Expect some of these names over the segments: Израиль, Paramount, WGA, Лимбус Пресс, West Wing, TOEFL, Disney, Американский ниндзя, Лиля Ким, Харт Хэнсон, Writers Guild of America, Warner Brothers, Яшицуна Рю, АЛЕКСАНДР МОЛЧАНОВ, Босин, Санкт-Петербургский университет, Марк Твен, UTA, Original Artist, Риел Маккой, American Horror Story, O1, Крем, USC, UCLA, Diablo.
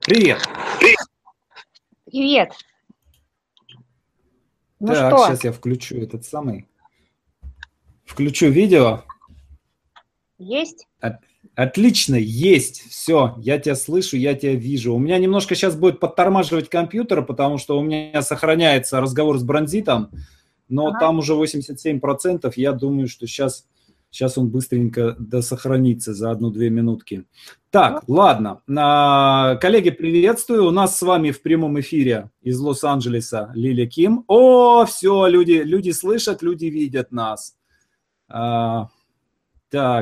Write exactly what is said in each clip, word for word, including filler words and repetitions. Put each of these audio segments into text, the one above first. Привет. Привет. Ну так, что? Сейчас я включу этот самый. Включу видео. Есть? От, отлично, есть. Все, я тебя слышу, я тебя вижу. У меня немножко сейчас будет подтормаживать компьютер, потому что у меня сохраняется разговор с Бронзитом, но ага. там уже восемьдесят семь процентов. Я думаю, что сейчас... Сейчас он быстренько досохранится за одну-две минутки. Так, ладно. Коллеги, приветствую. У нас с вами в прямом эфире из Лос-Анджелеса Лилия Ким. О, все, люди, люди слышат, люди видят нас. Так,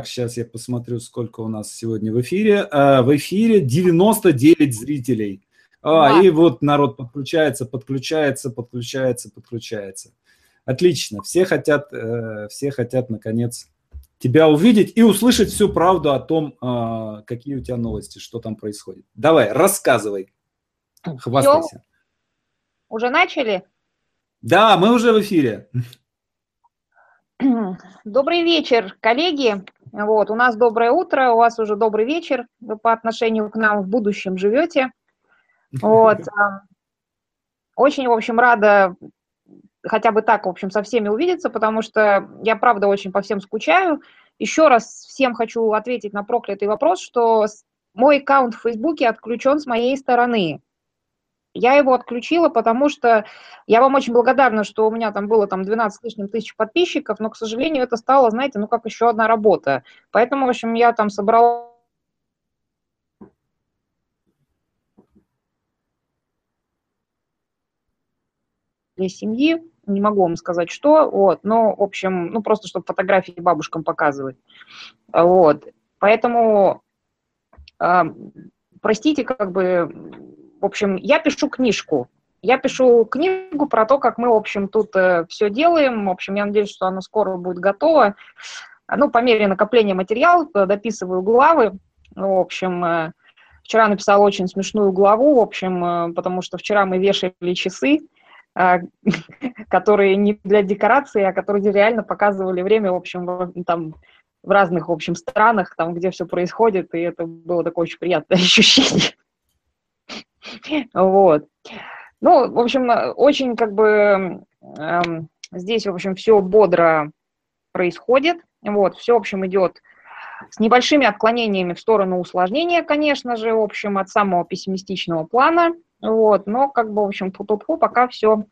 сейчас я посмотрю, сколько у нас сегодня в эфире. В эфире девяносто девять зрителей. Да. И вот народ подключается, подключается, подключается, подключается. Отлично. Все хотят, все хотят, наконец... тебя увидеть и услышать всю правду о том, какие у тебя новости, что там происходит. Давай, рассказывай, хвастайся. Все? Уже начали? Да, мы уже в эфире. Добрый вечер, коллеги. Вот, у нас доброе утро, у вас уже добрый вечер. Вы по отношению к нам в будущем живете. Вот. Очень, в общем, рада... хотя бы так, в общем, со всеми увидеться, потому что я, правда, очень по всем скучаю. Еще раз всем хочу ответить на проклятый вопрос, что мой аккаунт в Фейсбуке отключен с моей стороны. Я его отключила, потому что я вам очень благодарна, что у меня там было там двенадцать с лишним тысяч подписчиков, но, к сожалению, это стало, знаете, ну, как еще одна работа. Поэтому, в общем, я там собрала... для семьи, не могу вам сказать, что, вот, но, в общем, ну, просто, чтобы фотографии бабушкам показывать, вот, поэтому, э, простите, как бы, в общем, я пишу книжку, я пишу книгу про то, как мы, в общем, тут э, все делаем, в общем, я надеюсь, что она скоро будет готова, ну, по мере накопления материала дописываю главы, ну, в общем, э, вчера написала очень смешную главу, в общем, э, потому что вчера мы вешали часы, которые не для декорации, а которые реально показывали время, в общем, там, в разных, в общем, странах, там, где все происходит, и это было такое очень приятное ощущение. Вот. Ну, в общем, очень, как бы, эм, здесь, в общем, все бодро происходит, вот, все, в общем, идет с небольшими отклонениями в сторону усложнения, конечно же, в общем, от самого пессимистичного плана. Вот, но, как бы, в общем, фу-фу-фу, пока все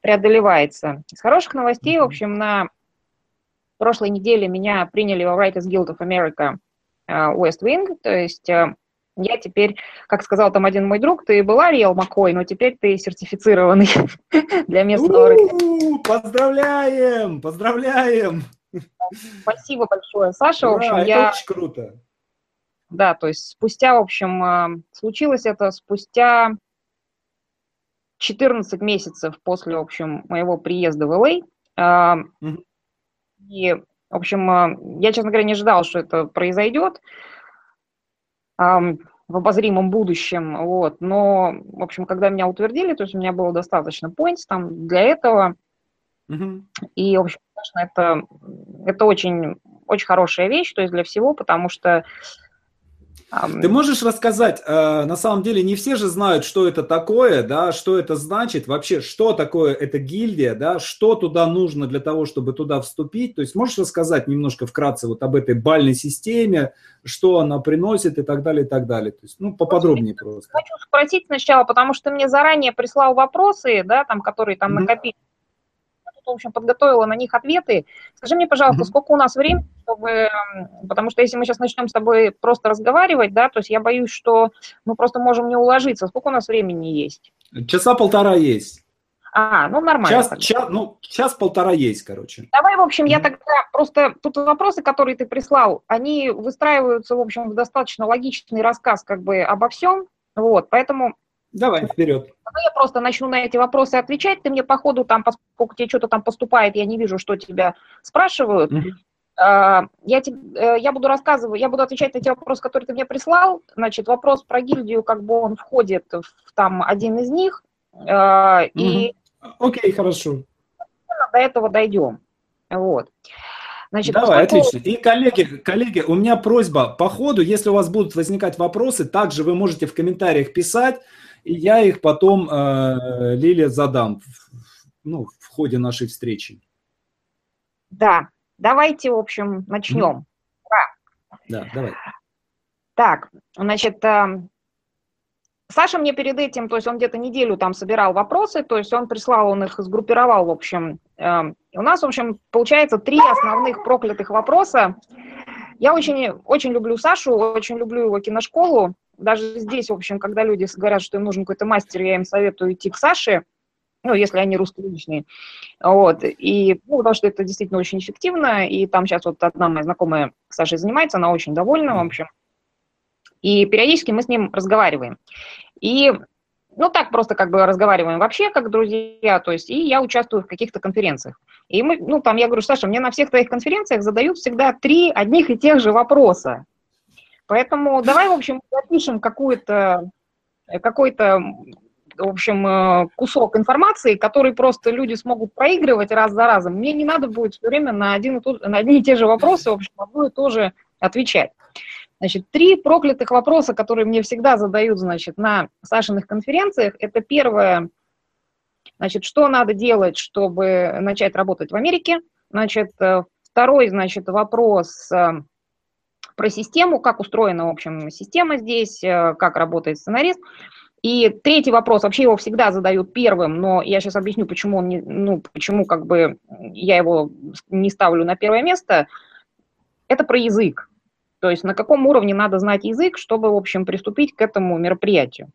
преодолевается. Из хороших новостей, в общем, на прошлой неделе меня приняли во Writers Guild of America West Wing, то есть я теперь, как сказал там один мой друг, ты была Риел Маккой, но теперь ты сертифицированный для местного рынка. Поздравляем, поздравляем! Спасибо большое, Саша, в общем, я... очень круто. Да, то есть спустя, в общем, случилось это спустя... четырнадцать месяцев после, в общем, моего приезда в эл эй. И, в общем, я, честно говоря, не ожидала, что это произойдет в обозримом будущем. Вот. Но, в общем, когда меня утвердили, то есть у меня было достаточно points там для этого. Mm-hmm. И, в общем, конечно, это, это очень, очень хорошая вещь, то есть для всего, потому что... Ты можешь рассказать, э, на самом деле не все же знают, что это такое, да, что это значит, вообще, что такое эта гильдия, да, что туда нужно для того, чтобы туда вступить, то есть можешь рассказать немножко вкратце вот об этой бальной системе, что она приносит и так далее, и так далее, то есть, ну, поподробнее хочу, просто. Хочу спросить сначала, потому что мне заранее прислал вопросы, да, там, которые там mm-hmm. накопили, в общем, подготовила на них ответы. Скажи мне, пожалуйста, mm-hmm. сколько у нас времени, чтобы... Потому что если мы сейчас начнем с тобой просто разговаривать, да, то есть я боюсь, что мы просто можем не уложиться. Сколько у нас времени есть? Часа полтора есть. А, ну нормально. Час, час, ну, час-полтора есть, короче. Давай, в общем, mm-hmm. я тогда просто... Тут вопросы, которые ты прислал, они выстраиваются, в общем, в достаточно логичный рассказ как бы обо всем. Вот, поэтому... Давай, вперед. Я просто начну на эти вопросы отвечать. Ты мне по ходу там, поскольку тебе что-то там поступает, я не вижу, что тебя спрашивают. Mm-hmm. я, я буду рассказывать, я буду отвечать на те вопросы, которые ты мне прислал. Значит, вопрос про гильдию, как бы он входит в там один из них. Mm-hmm. И... Окей, okay, хорошо. До этого дойдем. Вот. Значит, Давай, поскольку... отлично. И, коллеги, коллеги, у меня просьба по ходу, если у вас будут возникать вопросы, также вы можете в комментариях писать, и я их потом э, Лиле задам ну, в ходе нашей встречи. Да, давайте, в общем, начнем. Mm-hmm. Да, давай. Так, значит... Э... Саша мне перед этим, то есть он где-то неделю там собирал вопросы, то есть он прислал, он их сгруппировал, в общем. У нас, в общем, получается три основных проклятых вопроса. Я очень, очень люблю Сашу, очень люблю его киношколу. Даже здесь, в общем, когда люди говорят, что им нужен какой-то мастер, я им советую идти к Саше, ну, если они русскоязычные. Вот, и, ну, потому что это действительно очень эффективно, и там сейчас вот одна моя знакомая с Сашей занимается, она очень довольна, в общем. И периодически мы с ним разговариваем. И, ну, так просто как бы разговариваем вообще, как друзья, то есть, и я участвую в каких-то конференциях. И мы, ну, там я говорю, Саша, мне на всех твоих конференциях задают всегда три одних и тех же вопроса. Поэтому давай, в общем, запишем какую-то, какой-то, в общем, кусок информации, который просто люди смогут проигрывать раз за разом. Мне не надо будет все время на, один и тот, на одни и те же вопросы, в общем, одно и то же отвечать. Значит, три проклятых вопроса, которые мне всегда задают, значит, на Сашиных конференциях. Это первое, значит, что надо делать, чтобы начать работать в Америке. Значит, второй, значит, вопрос про систему, как устроена, в общем, система здесь, как работает сценарист. И третий вопрос, вообще его всегда задают первым, но я сейчас объясню, почему он не, ну, почему, как бы, я его не ставлю на первое место. Это про язык. То есть на каком уровне надо знать язык, чтобы, в общем, приступить к этому мероприятию.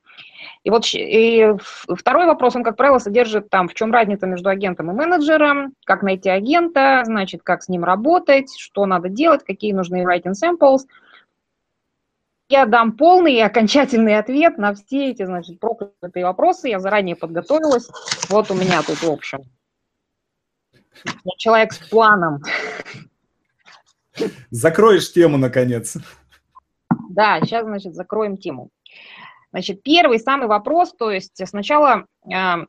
И вот и второй вопрос, он, как правило, содержит там, в чем разница между агентом и менеджером, как найти агента, значит, как с ним работать, что надо делать, какие нужны writing samples. Я дам полный и окончательный ответ на все эти, значит, проклятые вопросы. Я заранее подготовилась. Вот у меня тут, в общем, человек с планом. Закроешь тему, наконец. Да, сейчас, значит, закроем тему. Значит, первый самый вопрос, то есть сначала... Э,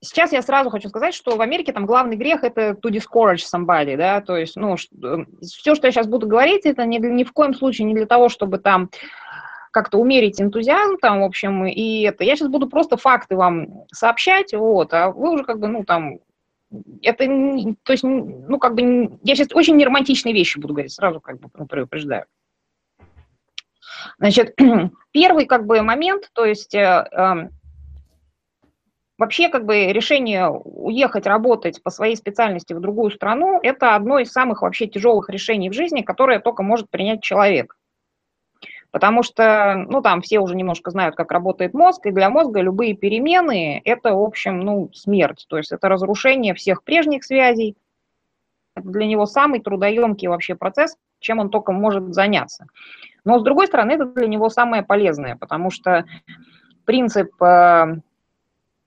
сейчас я сразу хочу сказать, что в Америке там главный грех – это to discourage somebody, да, то есть, ну, что, все, что я сейчас буду говорить, это ни, ни в коем случае не для того, чтобы там как-то умерить энтузиазм, там, в общем, и это. Я сейчас буду просто факты вам сообщать, вот, а вы уже как бы, ну, там... Это, то есть, ну, как бы, я сейчас очень неромантичные вещи буду говорить, сразу как бы предупреждаю. Значит, первый, как бы, момент, то есть, э, вообще, как бы, решение уехать работать по своей специальности в другую страну, это одно из самых вообще тяжелых решений в жизни, которое только может принять человек. Потому что, ну, там все уже немножко знают, как работает мозг, и для мозга любые перемены – это, в общем, ну, смерть. То есть это разрушение всех прежних связей. Это для него самый трудоемкий вообще процесс, чем он только может заняться. Но, с другой стороны, это для него самое полезное, потому что принцип, э,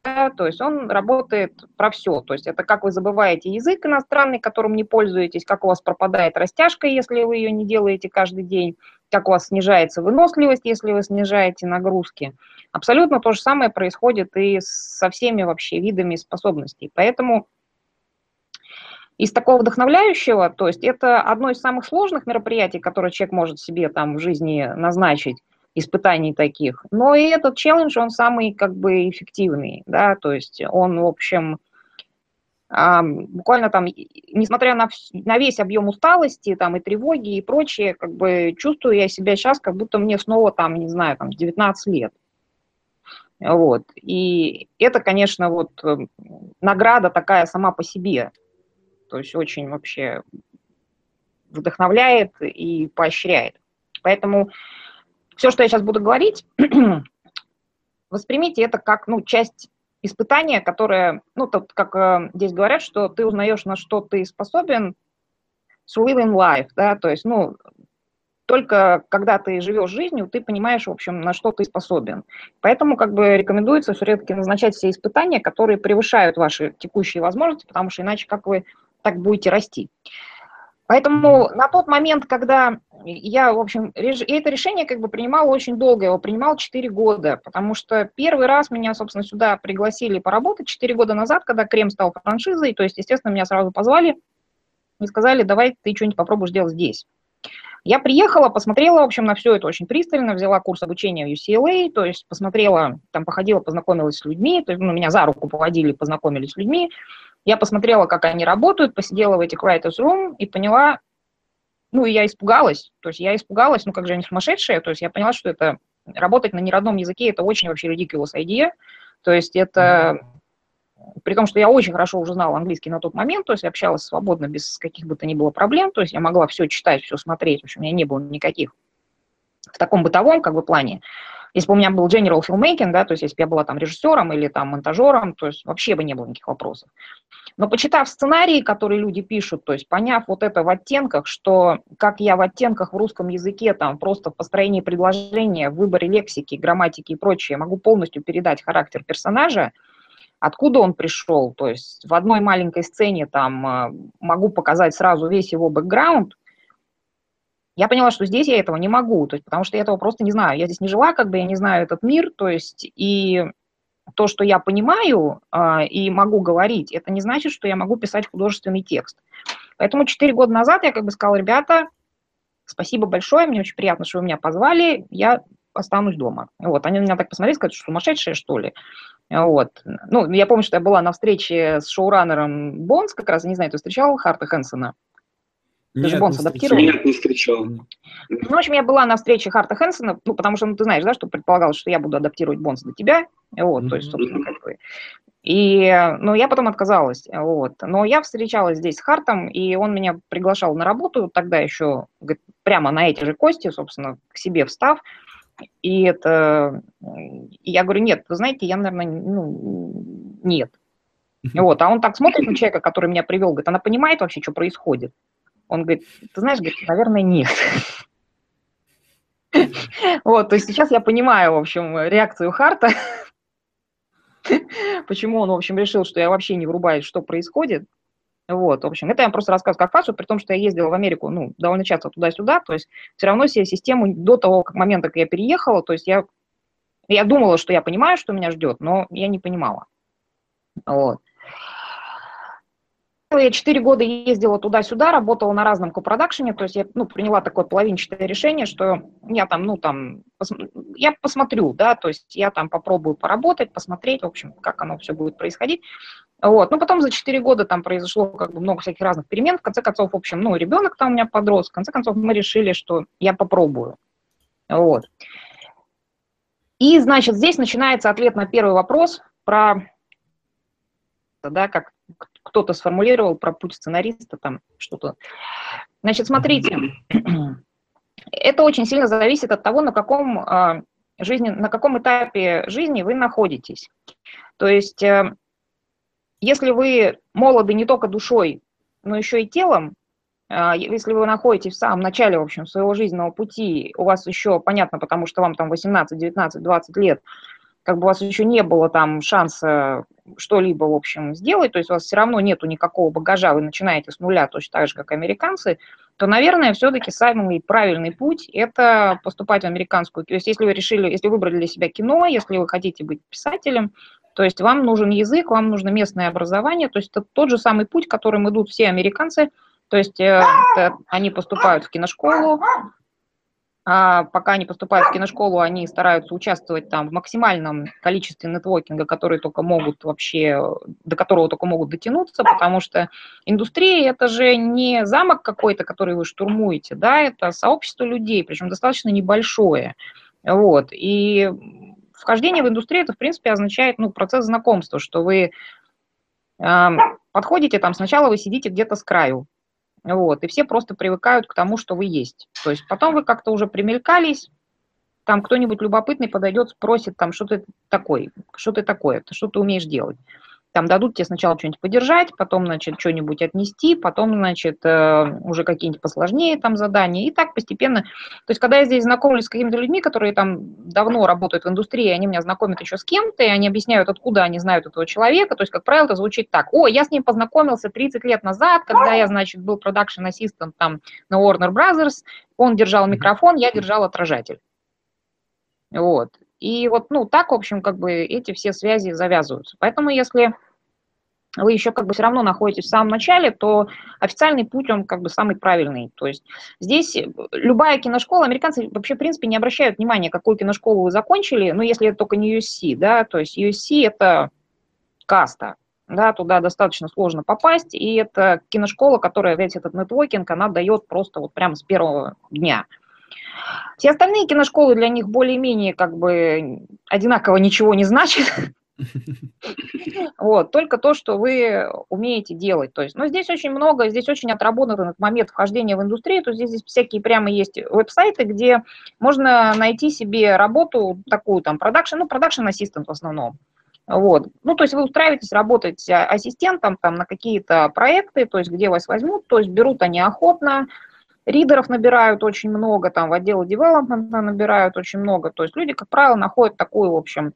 то есть он работает про все. То есть это как вы забываете язык иностранный, которым не пользуетесь, как у вас пропадает растяжка, если вы ее не делаете каждый день, как у вас снижается выносливость, если вы снижаете нагрузки. Абсолютно то же самое происходит и со всеми вообще видами способностей. Поэтому из такого вдохновляющего, то есть это одно из самых сложных мероприятий, которые человек может себе там в жизни назначить, испытаний таких. Но и этот челлендж, он самый как бы эффективный, да, то есть он, в общем... буквально там, несмотря на, на весь объем усталости, там, и тревоги, и прочее, как бы чувствую я себя сейчас, как будто мне снова, там, не знаю, там, девятнадцать лет. Вот. И это, конечно, вот награда такая сама по себе. То есть очень вообще вдохновляет и поощряет. Поэтому все, что я сейчас буду говорить, воспримите это как, ну, часть... испытание, которое, ну, тут, как э, здесь говорят, что ты узнаешь, на что ты способен through living life, да, то есть, ну, только когда ты живешь жизнью, ты понимаешь, в общем, на что ты способен. Поэтому, как бы, рекомендуется все-таки назначать все испытания, которые превышают ваши текущие возможности, потому что иначе как вы так будете расти. Поэтому на тот момент, когда я, в общем, реж... это решение как бы принимала очень долго, я его принимала четыре года, потому что первый раз меня, собственно, сюда пригласили поработать четыре года назад, когда Крем стал франшизой, то есть, естественно, меня сразу позвали, и сказали, давай ты что-нибудь попробуешь делать здесь. Я приехала, посмотрела, в общем, на все это очень пристально, взяла курс обучения в ю си эл эй, то есть посмотрела, там походила, познакомилась с людьми, то есть, ну, меня за руку поводили, познакомились с людьми. Я посмотрела, как они работают, посидела в этих Writers Room и поняла, ну, и я испугалась, то есть я испугалась, ну, как же они сумасшедшие, то есть я поняла, что это работать на неродном языке, это очень вообще ridiculous idea, то есть это... При том, что я очень хорошо уже знала английский на тот момент, то есть общалась свободно, без каких бы то ни было проблем, то есть я могла все читать, все смотреть, в общем, у меня не было никаких в таком бытовом, как бы, плане. Если бы у меня был general filmmaking, да, то есть если бы я была там режиссером или там монтажером, то есть вообще бы не было никаких вопросов. Но почитав сценарии, которые люди пишут, то есть поняв вот это в оттенках, что как я в оттенках в русском языке, там просто в построении предложения, в выборе лексики, грамматики и прочее, могу полностью передать характер персонажа, откуда он пришел, то есть в одной маленькой сцене там могу показать сразу весь его бэкграунд, я поняла, что здесь я этого не могу, то есть, потому что я этого просто не знаю, я здесь не жила, как бы, я не знаю этот мир, то есть и то, что я понимаю э, и могу говорить, это не значит, что я могу писать художественный текст. Поэтому четыре года назад я как бы сказала, ребята, спасибо большое, мне очень приятно, что вы меня позвали, я останусь дома. Вот, они на меня так посмотрели, сказали, что сумасшедшие, что ли. Вот. Ну, я помню, что я была на встрече с шоураннером Бонс, как раз, не знаю, ты встречал Харта Хэнсона? Ты же Бонс адаптировал? Нет, не встречал. Ну, в общем, я была на встрече Харта Хэнсона, ну, потому что, ну, ты знаешь, да, что предполагалось, что я буду адаптировать Бонс для тебя, вот, mm-hmm. то есть, собственно, как бы. И, ну, я потом отказалась, вот. Но я встречалась здесь с Хартом, и он меня приглашал на работу, тогда еще, говорит, прямо на эти же кости, собственно, к себе встав. И это, и я говорю, нет, вы знаете, я, наверное, ну, нет. Вот, а он так смотрит на человека, который меня привел, говорит, она понимает вообще, что происходит? Он говорит, ты знаешь, говорит, наверное, нет. Вот, то есть сейчас я понимаю, в общем, реакцию Харта, почему он, в общем, решил, что я вообще не врубаюсь, что происходит. Вот, в общем, это я просто рассказываю как факт, при том, что я ездила в Америку, ну, довольно часто туда-сюда, то есть все равно себе систему до того как момента, как я переехала, то есть я, я думала, что я понимаю, что меня ждет, но я не понимала. Вот. Я четыре года ездила туда-сюда, работала на разном копродакшене, то есть я, ну, приняла такое половинчатое решение, что я там, ну, там, пос, я посмотрю, да, то есть я там попробую поработать, посмотреть, в общем, как оно все будет происходить. Вот, ну, потом за четыре года там произошло как бы много всяких разных перемен, в конце концов, в общем, ну, ребенок там у меня подрос, в конце концов, мы решили, что я попробую, вот. И, значит, здесь начинается ответ на первый вопрос про, да, как кто-то сформулировал, про путь сценариста, там, что-то. Значит, смотрите, это очень сильно зависит от того, на каком, э, жизни, на каком этапе жизни вы находитесь, то есть... Э, Если вы молоды не только душой, но еще и телом, если вы находитесь в самом начале, в общем, своего жизненного пути, у вас еще, понятно, потому что вам там восемнадцать, девятнадцать, двадцать лет, как бы у вас еще не было там шанса что-либо, в общем, сделать, то есть у вас все равно нету никакого багажа, вы начинаете с нуля точно так же, как американцы, то, наверное, все-таки самый правильный путь – это поступать в американскую. То есть если вы решили, если вы выбрали для себя кино, если вы хотите быть писателем, то есть вам нужен язык, вам нужно местное образование, то есть это тот же самый путь, которым идут все американцы, то есть э, это, они поступают в киношколу, а пока они поступают в киношколу, они стараются участвовать там в максимальном количестве нетворкинга, который только могут вообще, до которого только могут дотянуться, потому что индустрия – это же не замок какой-то, который вы штурмуете, да, это сообщество людей, причем достаточно небольшое, вот, и... Вхождение в индустрию, это, в принципе, означает, ну, процесс знакомства, что вы э, подходите, там, сначала вы сидите где-то с краю, вот, и все просто привыкают к тому, что вы есть. То есть потом вы как-то уже примелькались, там кто-нибудь любопытный подойдет, спросит, там, что ты такой, что ты такое, что ты умеешь делать. Там дадут тебе сначала что-нибудь подержать, потом, значит, что-нибудь отнести, потом, значит, уже какие-нибудь посложнее там задания. И так постепенно. То есть, когда я здесь знакомлюсь с какими-то людьми, которые там давно работают в индустрии, они меня знакомят еще с кем-то, и они объясняют, откуда они знают этого человека. То есть, как правило, это звучит так. О, я с ним познакомился тридцать лет назад, когда я, значит, был продакшн-ассистент там на Warner Brothers, он держал микрофон, я держал отражатель. Вот. И вот, ну, так, в общем, как бы эти все связи завязываются. Поэтому, если вы еще как бы все равно находитесь в самом начале, то официальный путь, он как бы самый правильный. То есть здесь любая киношкола, американцы вообще, в принципе, не обращают внимания, какую киношколу вы закончили, ну, если это только не ю эс си, да, то есть ю эс си – это каста, да, туда достаточно сложно попасть, и это киношкола, которая, весь этот нетворкинг, она дает просто вот прямо с первого дня. Все остальные киношколы для них более-менее как бы одинаково ничего не значит. Вот, только то, что вы умеете делать. То есть, ну, здесь очень много, здесь очень отработан этот момент вхождения в индустрию, то есть здесь всякие прямо есть веб-сайты, где можно найти себе работу такую, там, продакшн, ну, продакшн ассистент в основном. Вот, ну, то есть вы устраиваетесь работать ассистентом там на какие-то проекты, то есть где вас возьмут, то есть берут они охотно, ридеров набирают очень много, там, в отделы девелопмента набирают очень много, то есть люди, как правило, находят такую, в общем,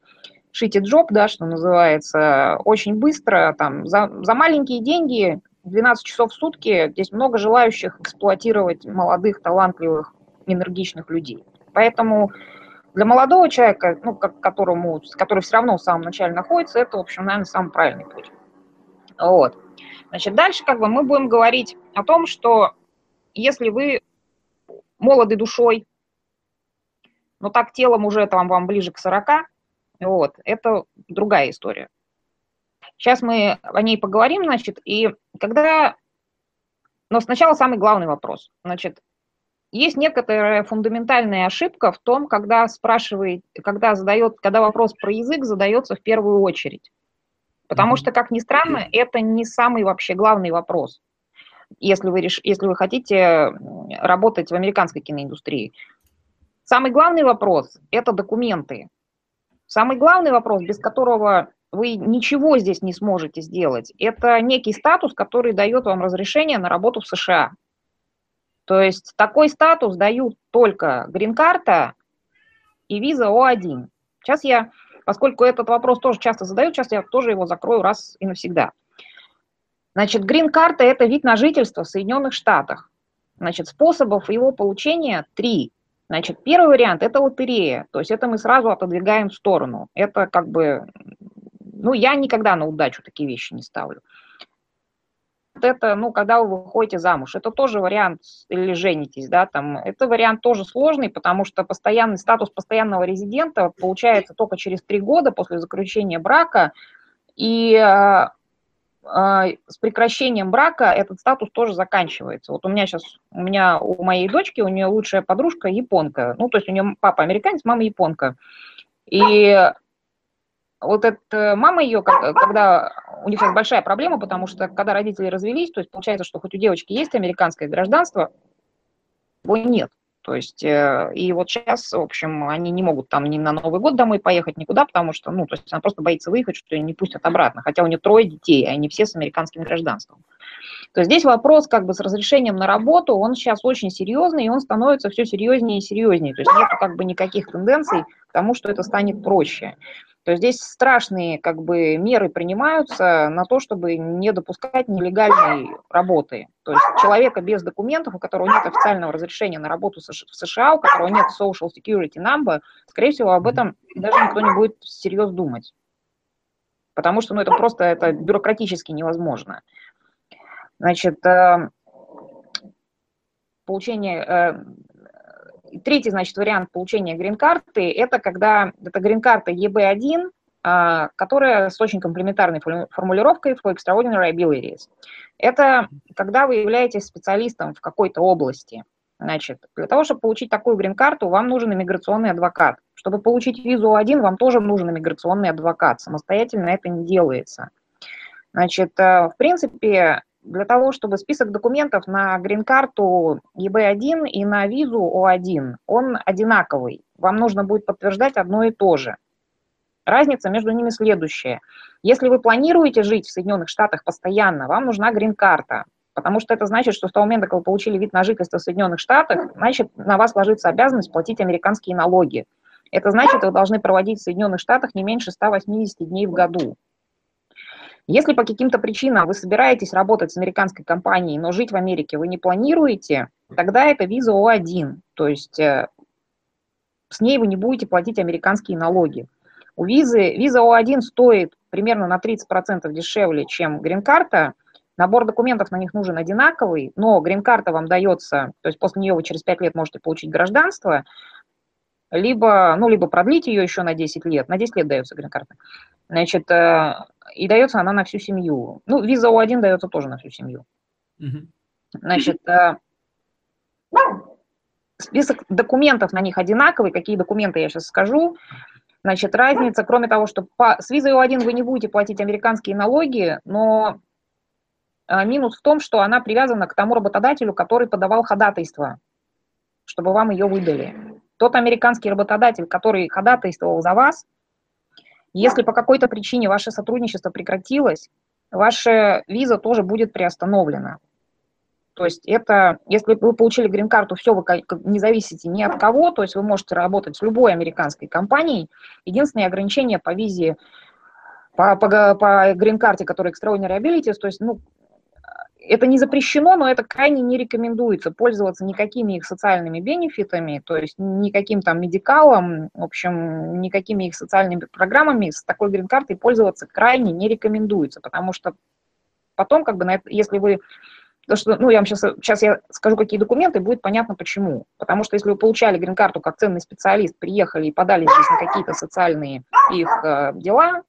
shitty job, да, что называется, очень быстро, там, за, за маленькие деньги, двенадцать часов в сутки, здесь много желающих эксплуатировать молодых, талантливых, энергичных людей. Поэтому для молодого человека, ну, как, которому, который все равно в самом начале находится, это, в общем, наверное, самый правильный путь. Вот. Значит, дальше как бы мы будем говорить о том, что если вы молоды душой, но так телом уже там вам ближе к сорока, вот, это другая история. Сейчас мы о ней поговорим, значит, и когда... Но сначала самый главный вопрос. Значит, есть некоторая фундаментальная ошибка в том, когда спрашивает, когда задает, когда вопрос про язык задается в первую очередь. Потому что, как ни странно, это не самый вообще главный вопрос, если вы, реш... если вы хотите работать в американской киноиндустрии. Самый главный вопрос – это документы. Самый главный вопрос, без которого вы ничего здесь не сможете сделать, это некий статус, который дает вам разрешение на работу в США. То есть такой статус дают только грин-карта и виза о один. Сейчас я, поскольку этот вопрос тоже часто задают, сейчас я тоже его закрою раз и навсегда. Значит, грин-карта – это вид на жительство в Соединенных Штатах. Значит, способов его получения три. Значит, первый вариант – это лотерея, то есть это мы сразу отодвигаем в сторону. Это как бы, ну, я никогда на удачу такие вещи не ставлю. Это, ну, когда вы выходите замуж, это тоже вариант, или женитесь, да, там, это вариант тоже сложный, потому что постоянный статус постоянного резидента получается только через три года после заключения брака, и э, э, с прекращением брака этот статус тоже заканчивается. Вот у меня сейчас, у меня, у моей дочки, у нее лучшая подружка японка, ну, то есть у нее папа американец, мама японка, и... Вот эта мама ее, когда у них сейчас большая проблема, потому что когда родители развелись, то есть получается, что хоть у девочки есть американское гражданство, его нет. То есть, и вот сейчас, в общем, они не могут там ни на Новый год домой поехать, никуда, потому что, ну, то есть она просто боится выехать, что ее не пустят обратно, хотя у нее трое детей, а они все с американским гражданством. То есть здесь вопрос как бы с разрешением на работу, он сейчас очень серьезный, и он становится все серьезнее и серьезнее. То есть нет как бы никаких тенденций к тому, что это станет проще. То есть здесь страшные как бы меры принимаются на то, чтобы не допускать нелегальной работы. То есть человека без документов, у которого нет официального разрешения на работу в США, у которого нет social security number, скорее всего, об этом даже никто не будет всерьез думать. Потому что, ну, это просто это бюрократически невозможно. Значит, получение... Третий, значит, вариант получения грин-карты – это когда это грин-карта и бэ один, которая с очень комплементарной формулировкой for extraordinary abilities. Это когда вы являетесь специалистом в какой-то области. Значит, для того, чтобы получить такую грин-карту, вам нужен иммиграционный адвокат. Чтобы получить визу о один, вам тоже нужен иммиграционный адвокат. Самостоятельно это не делается. Значит, в принципе… Для того, чтобы список документов на грин-карту и бэ один и на визу о один, он одинаковый. Вам нужно будет подтверждать одно и то же. Разница между ними следующая. Если вы планируете жить в Соединенных Штатах постоянно, вам нужна грин-карта, потому что это значит, что с того момента, когда вы получили вид на жительство в Соединенных Штатах, значит, на вас ложится обязанность платить американские налоги. Это значит, вы должны проводить в Соединенных Штатах не меньше ста восьмидесяти дней в году. Если по каким-то причинам вы собираетесь работать с американской компанией, но жить в Америке вы не планируете, тогда это виза о один, то есть с ней вы не будете платить американские налоги. У визы, виза о один стоит примерно на тридцать процентов дешевле, чем грин-карта. Набор документов на них нужен одинаковый, но грин-карта вам дается, то есть после нее вы через пять лет можете получить гражданство, либо, ну, либо продлить ее еще на десять лет. На десять лет дается грин-карта. Значит, и дается она на всю семью. Ну, виза о один дается тоже на всю семью. Mm-hmm. Значит, список документов на них одинаковый. Какие документы я сейчас скажу. Значит, разница, кроме того, что по, с визой о один вы не будете платить американские налоги, но минус в том, что она привязана к тому работодателю, который подавал ходатайство, чтобы вам ее выдали. Тот американский работодатель, который ходатайствовал за вас, если по какой-то причине ваше сотрудничество прекратилось, ваша виза тоже будет приостановлена. То есть это, если вы получили грин-карту, все, вы не зависите ни от кого, то есть вы можете работать с любой американской компанией. Единственное ограничение по визе, по, по, по грин-карте, которая extraordinary abilities, то есть, ну, это не запрещено, но это крайне не рекомендуется пользоваться никакими их социальными бенефитами, то есть никаким там медикалом, в общем, никакими их социальными программами с такой грин-картой пользоваться крайне не рекомендуется, потому что потом, как бы, на это, если вы... То, что, ну, я вам сейчас, сейчас я скажу, какие документы, будет понятно, почему. Потому что если вы получали грин-карту как ценный специалист, приехали и подали здесь на какие-то социальные их э, дела,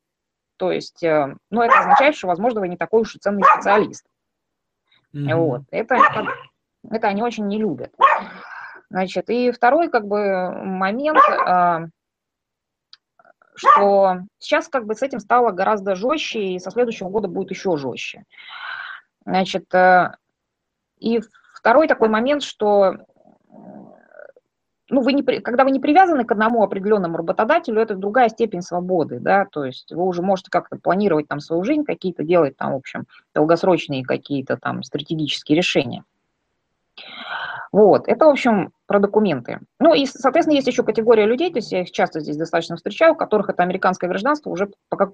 то есть, э, ну, это означает, что, возможно, вы не такой уж и ценный специалист. Mm-hmm. Вот. Это, это, это они очень не любят. Значит, и второй, как бы, момент, э, что сейчас, как бы, с этим стало гораздо жестче, и со следующего года будет еще жестче. Значит, э, и второй такой момент, что ну, вы не, когда вы не привязаны к одному определенному работодателю, это другая степень свободы, да, то есть вы уже можете как-то планировать там свою жизнь, какие-то делать там, в общем, долгосрочные какие-то там стратегические решения. Вот, это, в общем, про документы. Ну и, соответственно, есть еще категория людей, то есть я их часто здесь достаточно встречаю, у которых это американское гражданство уже пока...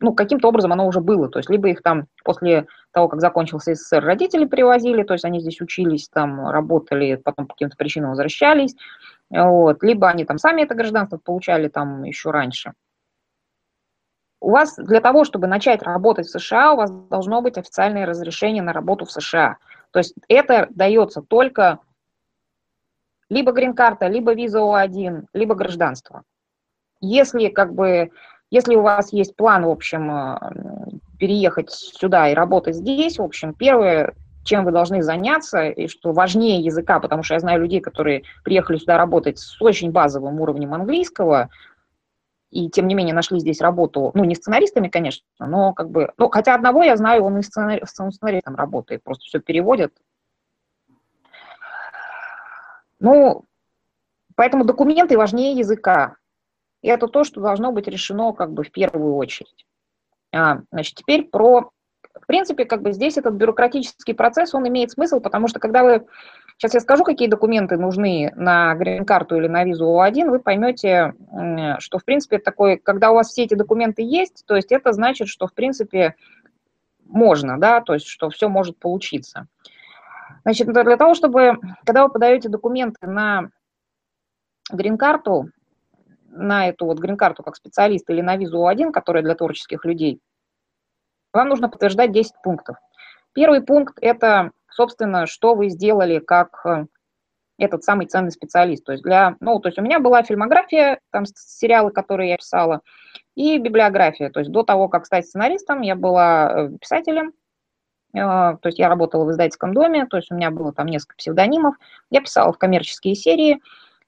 ну, каким-то образом оно уже было, то есть либо их там после того, как закончился СССР, родители привозили, то есть они здесь учились, там, работали, потом по каким-то причинам возвращались, вот, либо они там сами это гражданство получали там еще раньше. У вас для того, чтобы начать работать в США, у вас должно быть официальное разрешение на работу в США, то есть это дается только либо грин-карта, либо виза о один, либо гражданство. Если, как бы, Если у вас есть план, в общем, переехать сюда и работать здесь, в общем, первое, чем вы должны заняться, и что важнее языка, потому что я знаю людей, которые приехали сюда работать с очень базовым уровнем английского, и тем не менее нашли здесь работу, ну, не сценаристами, конечно, но как бы, ну, хотя одного я знаю, он и сценари- сценаристом работает, просто все переводят. Ну, поэтому документы важнее языка. И это то, что должно быть решено как бы в первую очередь. А, значит, теперь про... В принципе, как бы здесь этот бюрократический процесс, он имеет смысл, потому что когда вы... Сейчас я скажу, какие документы нужны на грин-карту или на визу о один, вы поймете, что, в принципе, такой, когда у вас все эти документы есть, то есть это значит, что, в принципе, можно, да, то есть что все может получиться. Значит, для того, чтобы... Когда вы подаете документы на грин-карту, на эту вот грин-карту как специалист или на визу о один, которая для творческих людей, вам нужно подтверждать десять пунктов. Первый пункт – это, собственно, что вы сделали как этот самый ценный специалист. То есть, для, ну, то есть у меня была фильмография, там сериалы, которые я писала, и библиография. То есть до того, как стать сценаристом, я была писателем, то есть я работала в издательском доме, то есть у меня было там несколько псевдонимов, я писала в коммерческие серии,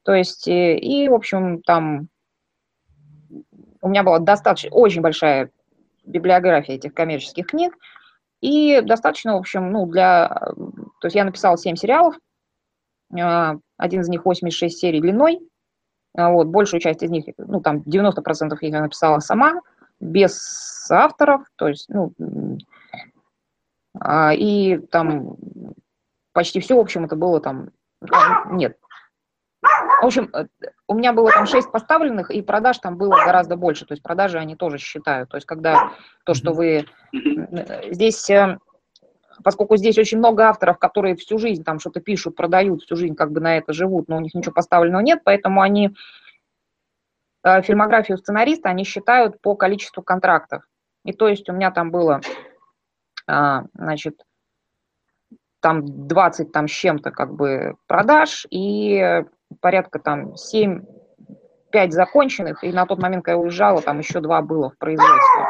то есть, и, в общем, там у меня была достаточно, очень большая библиография этих коммерческих книг, и достаточно, в общем, ну, для, то есть я написала семь сериалов, один из них восемьдесят шесть серий длиной, вот, большую часть из них, ну, там, девяносто процентов я написала сама, без авторов, то есть, ну, и там почти все, в общем, это было там, нет, в общем, у меня было там шесть поставленных, и продаж там было гораздо больше. То есть продажи они тоже считают. То есть когда то, что вы... Здесь, поскольку здесь очень много авторов, которые всю жизнь там что-то пишут, продают, всю жизнь как бы на это живут, но у них ничего поставленного нет, поэтому они фильмографию сценариста они считают по количеству контрактов. И то есть у меня там было, значит, там двадцать там с чем-то как бы продаж и порядка там семь-пять законченных. И на тот момент, когда я уезжала, там еще два было в производстве.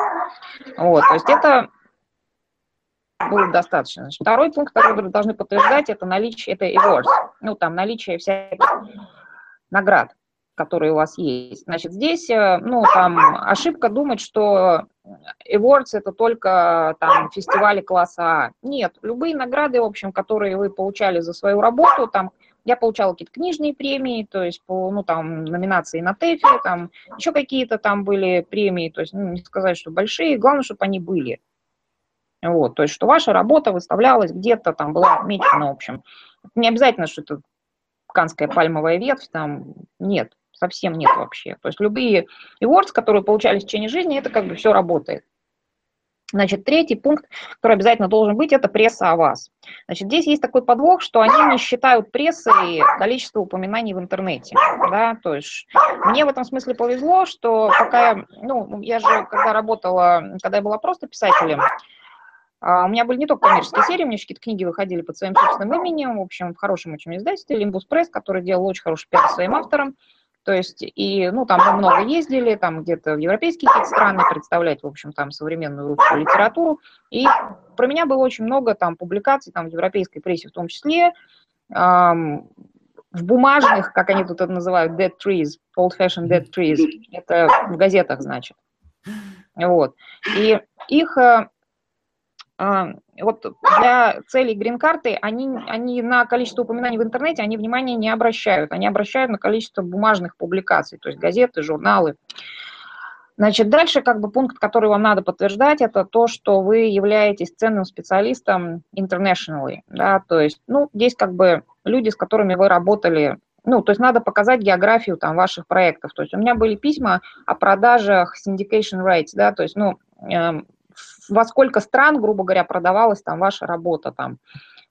Вот, то есть это было достаточно. Значит, второй пункт, который должны подтверждать, это наличие, это awards, ну там наличие всяких наград, которые у вас есть. Значит, здесь, ну, там ошибка думать, что awards это только там фестивали класса А. Нет, любые награды, в общем, которые вы получали за свою работу, там я получала какие-то книжные премии, то есть, ну, там, номинации на тэфл, там, еще какие-то там были премии, то есть, ну, не сказать, что большие, главное, чтобы они были. Вот, то есть, что ваша работа выставлялась где-то, там, была отмечена, в общем. Не обязательно, что это канская пальмовая ветвь, там, нет, совсем нет вообще. То есть, любые awards, которые получались в течение жизни, это как бы все работает. Значит, третий пункт, который обязательно должен быть, это пресса о вас. Значит, здесь есть такой подвох, что они не считают прессой количество упоминаний в интернете. Да? То есть мне в этом смысле повезло, что пока я, ну, я же когда работала, когда я была просто писателем, у меня были не только коммерческие серии, у меня какие-то книги выходили под своим собственным именем, в общем, в хорошем очень издательстве, Лимбус Пресс, который делал очень хороший пиар своим авторам. То есть, и, ну, там мы много ездили, там где-то в европейские какие-то страны представлять, в общем, там современную русскую литературу. И про меня было очень много там публикаций, там в европейской прессе в том числе, эм, в бумажных, как они тут это называют, dead trees, old-fashioned dead trees, это в газетах, значит. Вот. И их... Э, э, Вот для целей грин-карты они, они на количество упоминаний в интернете они внимания не обращают. Они обращают на количество бумажных публикаций, то есть газеты, журналы. Значит, дальше как бы пункт, который вам надо подтверждать, это то, что вы являетесь ценным специалистом internationally, да, то есть, ну, здесь как бы люди, с которыми вы работали, ну, то есть надо показать географию там ваших проектов. То есть у меня были письма о продажах syndication rights, да, то есть, ну, эм, во сколько стран, грубо говоря, продавалась там ваша работа там.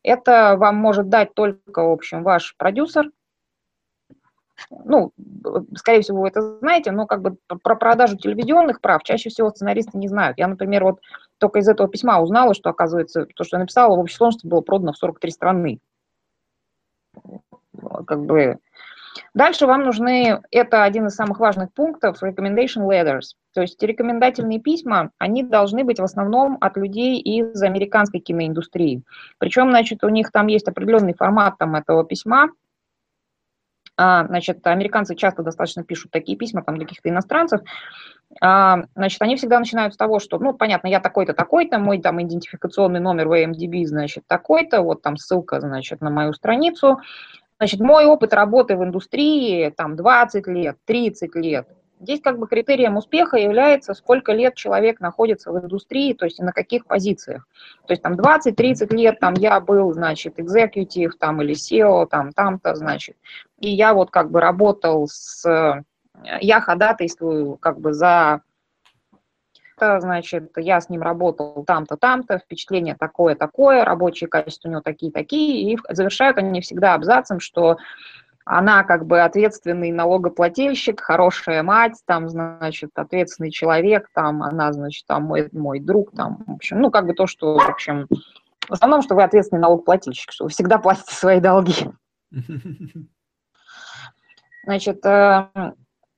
Это вам может дать только, в общем, ваш продюсер. Ну, скорее всего, вы это знаете, но как бы про продажу телевизионных прав чаще всего сценаристы не знают. Я, например, вот только из этого письма узнала, что, оказывается, то, что я написала, в общей сложности было продано в сорок три страны. Как бы... Дальше вам нужны, это один из самых важных пунктов, recommendation letters. То есть рекомендательные письма, они должны быть в основном от людей из американской киноиндустрии. Причем, значит, у них там есть определенный формат там, этого письма. А, значит, американцы часто достаточно пишут такие письма там, для каких-то иностранцев. А, значит, они всегда начинают с того, что, ну, понятно, я такой-то, такой-то, мой там идентификационный номер в ай эм ди би, значит, такой-то, вот там ссылка, значит, на мою страницу. Значит, мой опыт работы в индустрии, там, двадцать лет, тридцать лет. Здесь как бы критерием успеха является, сколько лет человек находится в индустрии, то есть на каких позициях. То есть там двадцать-тридцать лет, там я был, значит, executive, там, или си и о, там, там-то, значит. И я вот как бы работал с... Я ходатайствую как бы за... Значит, я с ним работал там-то, там-то, впечатление такое-такое, рабочие качества у него такие-такие, и завершают они всегда абзацем, что она как бы ответственный налогоплательщик, хорошая мать, там, значит, ответственный человек, там, она, значит, там, мой, мой друг, там, в общем, ну, как бы то, что, в общем, в основном, что вы ответственный налогоплательщик, что вы всегда платите свои долги. Значит,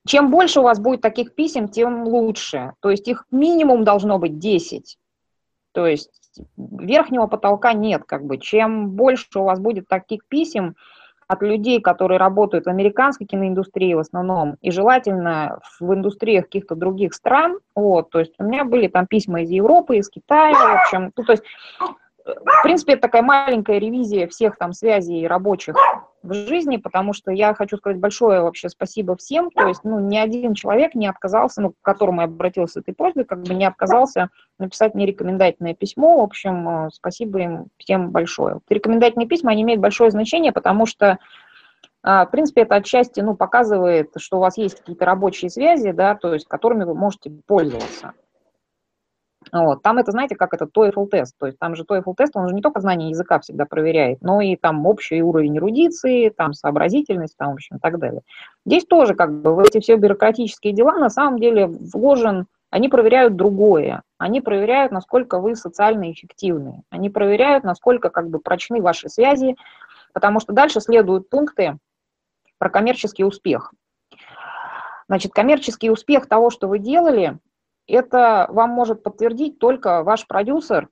чем больше у вас будет таких писем, тем лучше. То есть их минимум должно быть десять. То есть верхнего потолка нет, как бы. Чем больше у вас будет таких писем от людей, которые работают в американской киноиндустрии в основном, и желательно в индустриях каких-то других стран, вот, то есть у меня были там письма из Европы, из Китая, в общем, ну, то есть, в принципе, это такая маленькая ревизия всех там связей рабочих в жизни, потому что я хочу сказать большое вообще спасибо всем, то есть, ну, ни один человек не отказался, ну, к которому я обратилась с этой просьбой, как бы не отказался написать мне рекомендательное письмо, в общем, спасибо им всем большое. Рекомендательные письма, они имеют большое значение, потому что, в принципе, это отчасти, ну, показывает, что у вас есть какие-то рабочие связи, да, то есть, которыми вы можете пользоваться. Вот. Там это, знаете, как это тоэфл-тест, то есть там же тоэфл-тест, он же не только знание языка всегда проверяет, но и там общий уровень эрудиции, там сообразительность, там, в общем, и так далее. Здесь тоже как бы в эти все бюрократические дела на самом деле вложен Они проверяют другое. Они проверяют, насколько вы социально эффективны. Они проверяют, насколько как бы прочны ваши связи, потому что дальше следуют пункты про коммерческий успех. Значит, коммерческий успех того, что вы делали, это вам может подтвердить только ваш продюсер,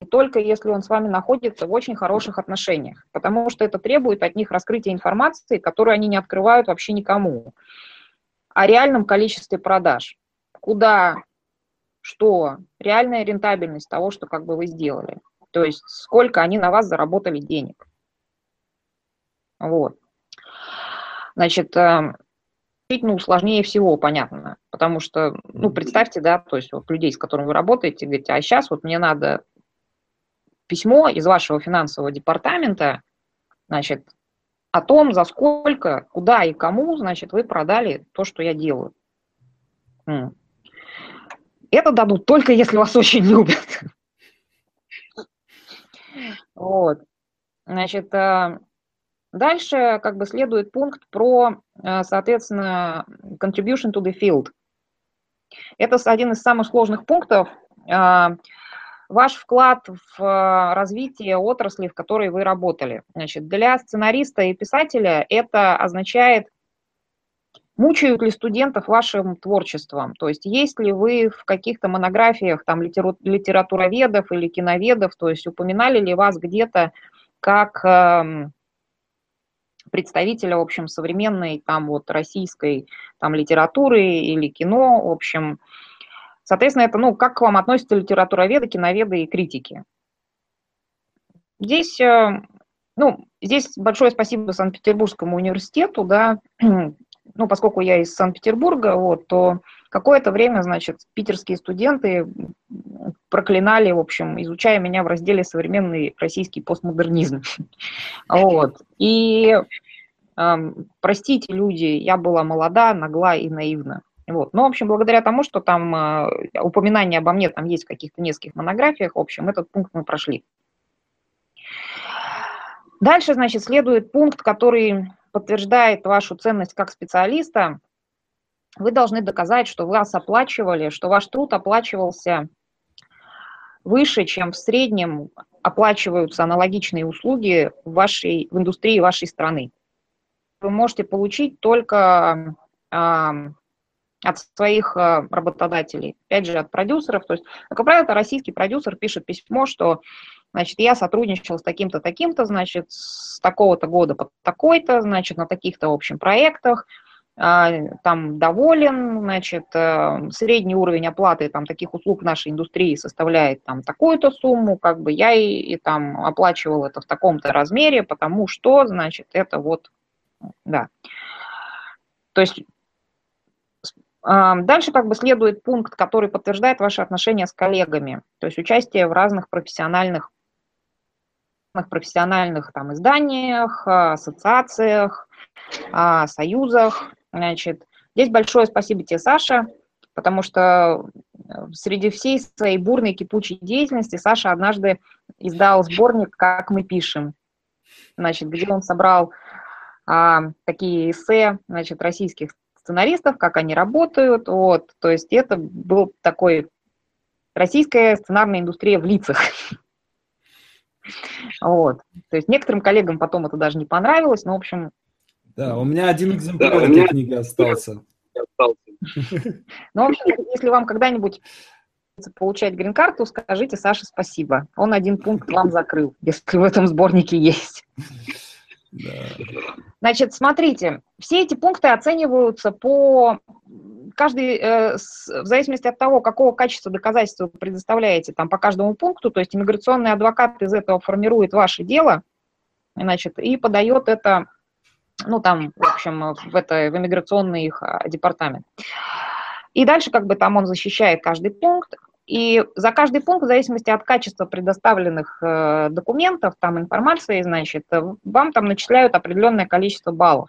и только если он с вами находится в очень хороших отношениях, потому что это требует от них раскрытия информации, которую они не открывают вообще никому, о реальном количестве продаж, куда, что, реальная рентабельность того, что как бы вы сделали, то есть сколько они на вас заработали денег. Вот. Значит, ну, сложнее всего, понятно, потому что, ну, представьте, да, то есть вот людей, с которыми вы работаете, говорите, а сейчас вот мне надо письмо из вашего финансового департамента, значит, о том, за сколько, куда и кому, значит, вы продали то, что я делаю. Это дадут только если вас очень любят. Вот. Значит, дальше как бы следует пункт про, соответственно, contribution to the field. Это один из самых сложных пунктов. Ваш вклад в развитие отрасли, в которой вы работали. Значит, для сценариста и писателя это означает, мучают ли студентов вашим творчеством. То есть есть ли вы в каких-то монографиях там, литературоведов или киноведов, то есть упоминали ли вас где-то как представителя, в общем, современной там вот российской там литературы или кино, в общем. Соответственно, это, ну, как к вам относятся литературоведы, киноведы и критики. Здесь, ну, здесь большое спасибо Санкт-Петербургскому университету, да, ну, поскольку я из Санкт-Петербурга, вот, то какое-то время, значит, питерские студенты проклинали, в общем, изучая меня в разделе «Современный российский постмодернизм». Вот. И, простите, люди, я была молода, нагла и наивна. Вот. Но, в общем, благодаря тому, что там э, упоминание обо мне там есть в каких-то нескольких монографиях, в общем, этот пункт мы прошли. Дальше, значит, следует пункт, который подтверждает вашу ценность как специалиста. Вы должны доказать, что вас оплачивали, что ваш труд оплачивался выше, чем в среднем оплачиваются аналогичные услуги в, вашей, в индустрии вашей страны. Вы можете получить только... Э, от своих работодателей, опять же, от продюсеров. То есть, как правило, российский продюсер пишет письмо, что, значит, я сотрудничал с таким-то, таким-то, значит, с такого-то года под такой-то, значит, на таких-то, в общем, проектах, там, доволен, значит, средний уровень оплаты, там, таких услуг нашей индустрии составляет, там, такую-то сумму, как бы я и, и, там, оплачивал это в таком-то размере, потому что, значит, это вот, да. То есть, дальше как бы следует пункт, который подтверждает ваши отношения с коллегами, то есть участие в разных профессиональных, профессиональных там, изданиях, ассоциациях, союзах. Значит, здесь большое спасибо тебе, Саша, потому что среди всей своей бурной кипучей деятельности Саша однажды издал сборник «Как мы пишем», значит, где он собрал а, такие эссе, значит, российских сценаристов, как они работают, вот, то есть это был такой российская сценарная индустрия в лицах, вот, то есть некоторым коллегам потом это даже не понравилось, но, в общем... Да, у меня один экземпляр этой книги остался. Ну, в общем, если вам когда-нибудь получать грин-карту, скажите Саше спасибо, он один пункт вам закрыл, если в этом сборнике есть. Да. Значит, смотрите, все эти пункты оцениваются по каждый, э, с, в зависимости от того, какого качества доказательства вы предоставляете там по каждому пункту, то есть иммиграционный адвокат из этого формирует ваше дело, значит, и подает это, ну, там, в общем, в, это, в иммиграционный их департамент. И дальше, как бы, там он защищает каждый пункт. И за каждый пункт, в зависимости от качества предоставленных э, документов, там информации, значит, вам там начисляют определенное количество баллов.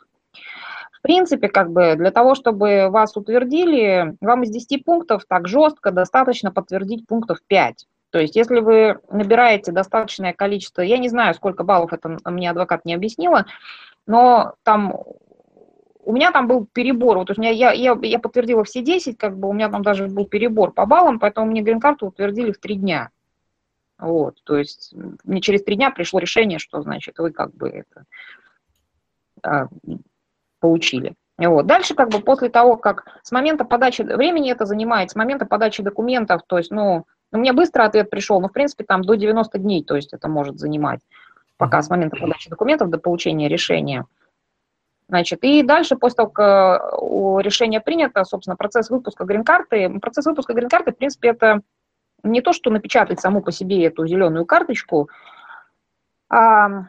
В принципе, как бы для того, чтобы вас утвердили, вам из десяти пунктов так жестко достаточно подтвердить пунктов пять. То есть если вы набираете достаточное количество, я не знаю, сколько баллов, это мне адвокат не объяснила, но там... У меня там был перебор, вот, то есть у меня, я, я, я подтвердила все десять, как бы у меня там даже был перебор по баллам, поэтому мне грин-карту утвердили в три дня. Вот, то есть мне через три дня пришло решение, что, значит, вы как бы это а, получили. Вот. Дальше, как бы, после того, как с момента подачи, времени это занимает, с момента подачи документов, то есть, ну, у меня быстро ответ пришел, но, в принципе, там до девяноста дней, то есть это может занимать, пока с момента подачи документов до получения решения. Значит, и дальше, после того, как решение принято, собственно, процесс выпуска грин-карты, процесс выпуска грин-карты, в принципе, это не то, что напечатать саму по себе эту зеленую карточку, а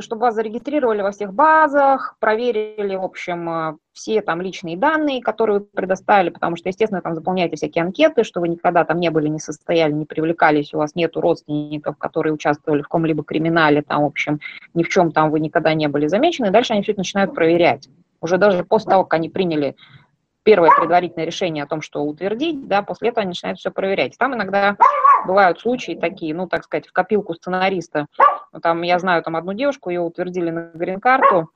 чтобы вас зарегистрировали во всех базах, проверили, в общем, все там личные данные, которые вы предоставили, потому что, естественно, там заполняете всякие анкеты, что вы никогда там не были, не состояли, не привлекались, у вас нету родственников, которые участвовали в каком-либо криминале, там, в общем, ни в чем там вы никогда не были замечены, и дальше они все это начинают проверять. Уже даже после того, как они приняли первое предварительное решение о том, что утвердить, да, после этого они начинают все проверять. Там иногда бывают случаи такие, ну, так сказать, в копилку сценариста. Ну, там, я знаю, там одну девушку, ее утвердили на грин-карту,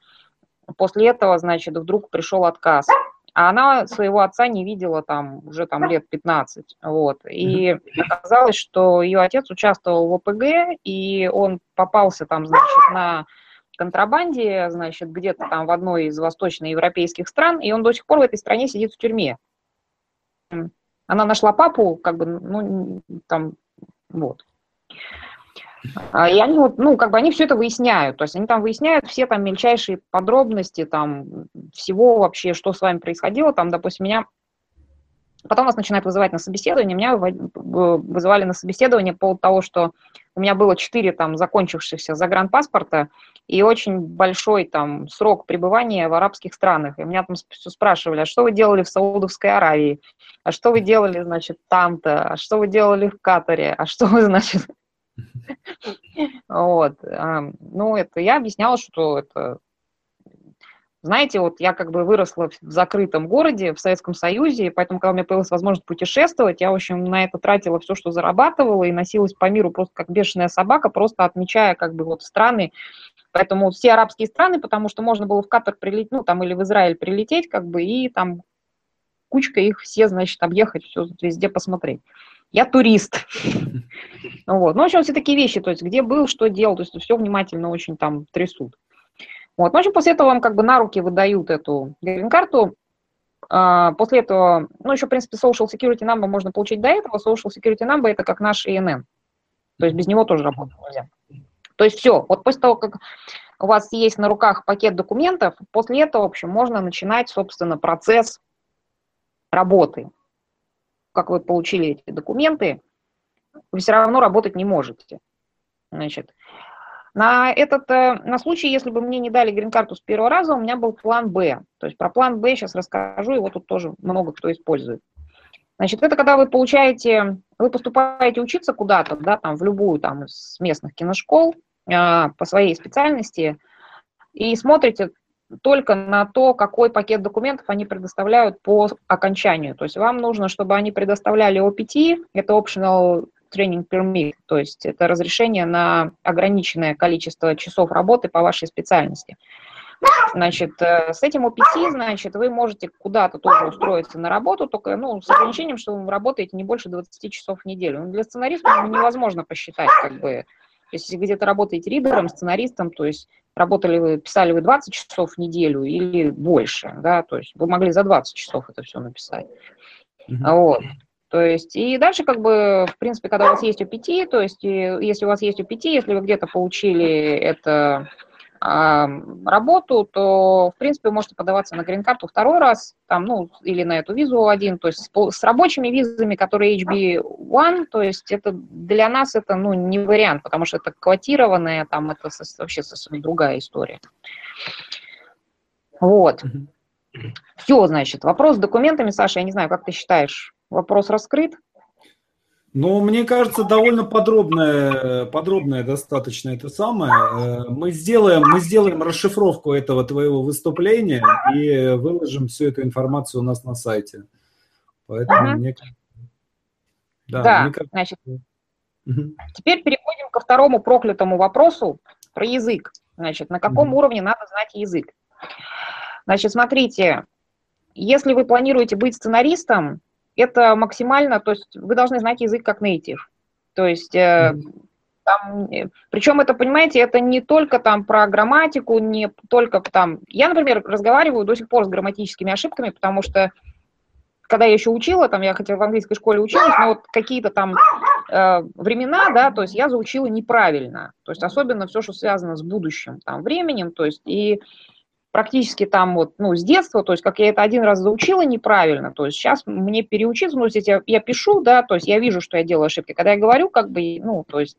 после этого, значит, вдруг пришел отказ. А она своего отца не видела там уже там лет пятнадцать, вот. И оказалось, что ее отец участвовал в ОПГ, и он попался там, значит, на контрабанде, значит, где-то там в одной из восточноевропейских стран, и он до сих пор в этой стране сидит в тюрьме. Она нашла папу, как бы, ну, там, вот. И они вот, ну, как бы они все это выясняют, то есть они там выясняют все там мельчайшие подробности там всего вообще, что с вами происходило, там, допустим, меня, потом нас начинают вызывать на собеседование, меня вызывали на собеседование по поводу того, что у меня было четыре там закончившихся загранпаспорта и очень большой там срок пребывания в арабских странах, и меня там все спрашивали, а что вы делали в Саудовской Аравии, а что вы делали, значит, там-то, а что вы делали в Катаре, а что вы, значит... Вот, ну, это я объясняла, что это, знаете, вот я как бы выросла в закрытом городе, в Советском Союзе, и поэтому, когда у меня появилась возможность путешествовать, я, в общем, на это тратила все, что зарабатывала, и носилась по миру просто как бешеная собака, просто отмечая как бы вот страны, поэтому все арабские страны, потому что можно было в Катар прилететь, ну, там, или в Израиль прилететь, как бы, и там кучка их все, значит, объехать, все везде посмотреть. Я турист. Вот. Ну, в общем, все такие вещи, то есть где был, что делал, то есть все внимательно очень там трясут. Вот. В общем, после этого вам как бы на руки выдают эту грин-карту. А, после этого, ну, еще, в принципе, social security number можно получить до этого. Social security number – это как наш И Н Н. То есть без него тоже работать нельзя. То есть все. Вот после того, как у вас есть на руках пакет документов, после этого, в общем, можно начинать, собственно, процесс работы. Как вы получили эти документы, вы все равно работать не можете. Значит, на, этот, на случай, если бы мне не дали грин-карту с первого раза, у меня был план Б. То есть про план Б сейчас расскажу, его тут тоже много кто использует. Значит, это когда вы получаете, вы поступаете учиться куда-то, да, там, в любую там, из местных киношкол э, по своей специальности, и смотрите только на то, какой пакет документов они предоставляют по окончанию. То есть вам нужно, чтобы они предоставляли О Пи Ти, это Optional Training Permit, то есть это разрешение на ограниченное количество часов работы по вашей специальности. Значит, с этим О Пи Ти, значит, вы можете куда-то тоже устроиться на работу, только, ну, с ограничением, что вы работаете не больше двадцати часов в неделю. Для сценаристов невозможно посчитать, как бы, то есть если где-то работаете ридером, сценаристом, то есть работали вы, писали вы двадцать часов в неделю или больше, да, то есть вы могли за двадцать часов это все написать. Mm-hmm. Вот. То есть, и дальше, как бы, в принципе, когда у вас есть О Пи Ти, то есть, если у вас есть О Пи Ти, если вы где-то получили эту э, работу, то, в принципе, вы можете подаваться на грин-карту второй раз, там, ну, или на эту визу О один, то есть с, с рабочими визами, которые Эйч Би один, то есть это для нас это, ну, не вариант, потому что это квотированная, там, это со, вообще совсем другая история. Вот. Все, значит, вопрос с документами, Саша, я не знаю, как ты считаешь, вопрос раскрыт? Ну, мне кажется, довольно подробное, подробное достаточно это самое. Мы сделаем, мы сделаем расшифровку этого твоего выступления и выложим всю эту информацию у нас на сайте. Поэтому ага. мне... Да, да мне кажется... значит, теперь переходим ко второму проклятому вопросу про язык. Значит, на каком уровне надо знать язык? Значит, смотрите, если вы планируете быть сценаристом, это максимально, то есть вы должны знать язык как нейтив. То есть, э, там, причем это, понимаете, это не только там про грамматику, не только там... Я, например, разговариваю до сих пор с грамматическими ошибками, потому что, когда я еще учила, там, я хотя в английской школе училась, но вот какие-то там э, времена, да, то есть я заучила неправильно. То есть особенно все, что связано с будущим там временем, то есть и... практически там вот, ну, с детства, то есть как я это один раз заучила неправильно, то есть сейчас мне переучиться, ну, если я, я пишу, да, то есть я вижу, что я делаю ошибки, когда я говорю, как бы, ну, то есть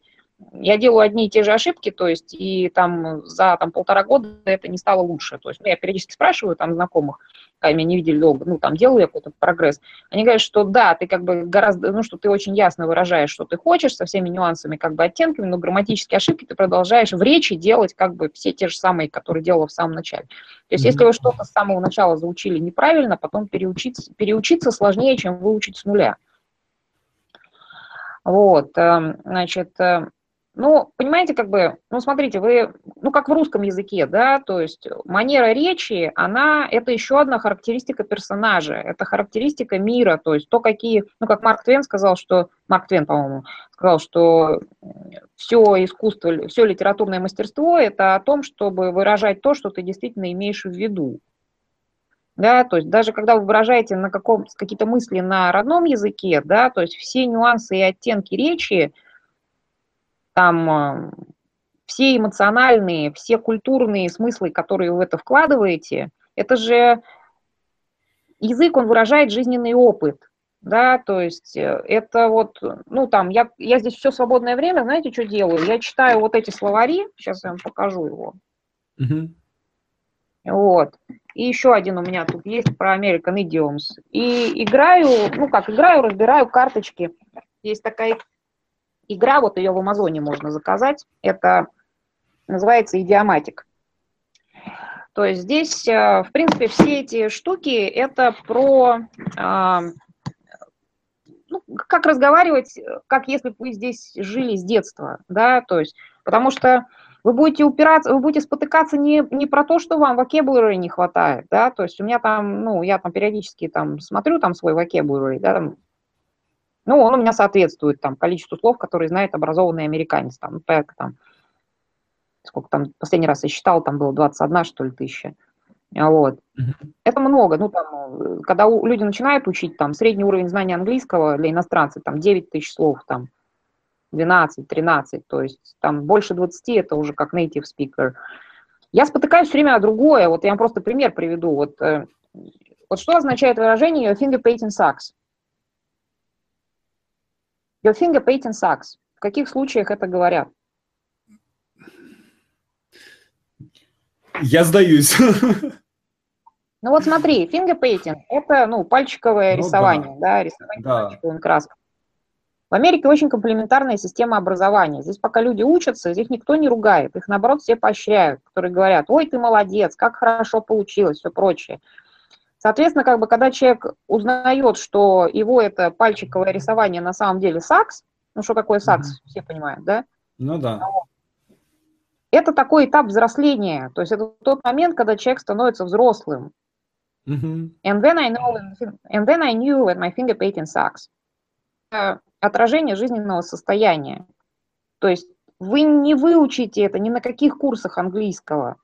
я делаю одни и те же ошибки, то есть и там за там, полтора года это не стало лучше, то есть ну, я периодически спрашиваю там знакомых, когда меня не видели долго, ну, там делаю я какой-то прогресс, они говорят, что да, ты как бы гораздо, ну, что ты очень ясно выражаешь, что ты хочешь, со всеми нюансами, как бы оттенками, но грамматические ошибки ты продолжаешь в речи делать как бы все те же самые, которые делала в самом начале. То есть если вы что-то с самого начала заучили неправильно, потом переучиться, переучиться сложнее, чем выучить с нуля. Вот, значит... Ну, понимаете, как бы, ну, смотрите, вы, ну, как в русском языке, да, то есть манера речи, она, это еще одна характеристика персонажа, это характеристика мира, то есть то, какие, ну, как Марк Твен сказал, что, Марк Твен, по-моему, сказал, что все искусство, все литературное мастерство – это о том, чтобы выражать то, что ты действительно имеешь в виду. Да, то есть даже когда вы выражаете на каком, какие-то мысли на родном языке, да, то есть все нюансы и оттенки речи, там все эмоциональные, все культурные смыслы, которые вы в это вкладываете, это же язык, он выражает жизненный опыт, да, то есть это вот, ну там, я, я здесь все свободное время, знаете, что делаю? Я читаю вот эти словари, сейчас я вам покажу его, mm-hmm. вот, и еще один у меня тут есть про American Idioms, и играю, ну как, играю, разбираю карточки, есть такая игра, вот ее в Амазоне можно заказать, это называется идиоматик. То есть здесь, в принципе, все эти штуки, это про, ну, как разговаривать, как если бы вы здесь жили с детства, да, то есть, потому что вы будете упираться, вы будете спотыкаться не, не про то, что вам vocabulary не хватает, да, то есть у меня там, ну, я там периодически там смотрю там свой vocabulary, да, там, ну, он у меня соответствует там количеству слов, которые знает образованный американец. Там, там, сколько там, последний раз я считал, там было двадцать одна, что ли, тысяча. Вот. Mm-hmm. Это много. Ну, там, когда у, люди начинают учить, там, средний уровень знания английского для иностранцев, там, девять тысяч слов, там, двенадцать, тринадцать, то есть, там, больше двадцати, это уже как native speaker. Я спотыкаюсь все время о другое. Вот я вам просто пример приведу. Вот, вот что означает выражение «your finger painting sucks»? Your finger painting sucks. В каких случаях это говорят? Я сдаюсь. Ну вот смотри, finger painting – это, ну, пальчиковое, ну, рисование, да, да рисование, да, пальчиковым краском. В Америке очень комплементарная система образования. Здесь пока люди учатся, их никто не ругает, их, наоборот, все поощряют, которые говорят, ой, ты молодец, как хорошо получилось, все прочее. Соответственно, как бы, когда человек узнает, что его это пальчиковое рисование на самом деле сакс, ну что такое сакс, mm-hmm. все понимают, да? Ну да. Это такой этап взросления, то есть это тот момент, когда человек становится взрослым. Mm-hmm. And then I know, and then I knew that my finger painting sucks. Отражение жизненного состояния. То есть вы не выучите это ни на каких курсах английского.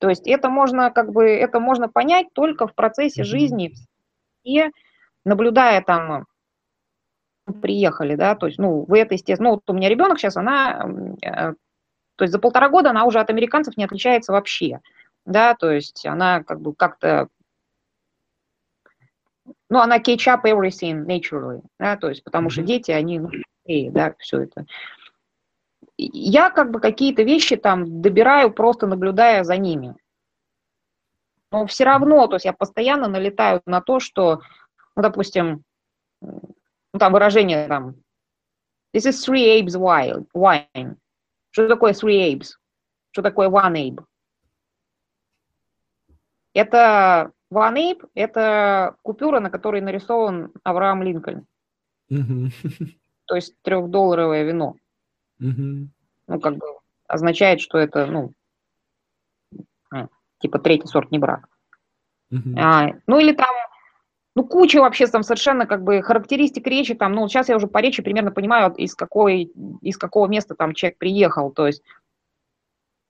То есть это можно, как бы, это можно понять только в процессе жизни, и наблюдая там, приехали, да, то есть, ну, вы это, естественно, ну, вот у меня ребенок сейчас, она, то есть за полтора года она уже от американцев не отличается вообще, да, то есть она как бы как-то, ну, она catch up everything naturally, да, то есть потому что дети, они, ну, да, все это. Я как бы какие-то вещи там добираю, просто наблюдая за ними. Но все равно, то есть я постоянно налетаю на то, что, ну, допустим, ну, там выражение там This is three apes wine. Что такое three apes? Что такое one ape? Это one ape, это купюра, на которой нарисован Авраам Линкольн. Mm-hmm. То есть трехдолларовое вино. Угу. Ну, как бы означает, что это, ну, типа третий сорт не брак. Uh-huh. А, ну или там, ну куча вообще там совершенно как бы характеристик речи, там, ну сейчас я уже по речи примерно понимаю, из, какой, из какого места там человек приехал, то есть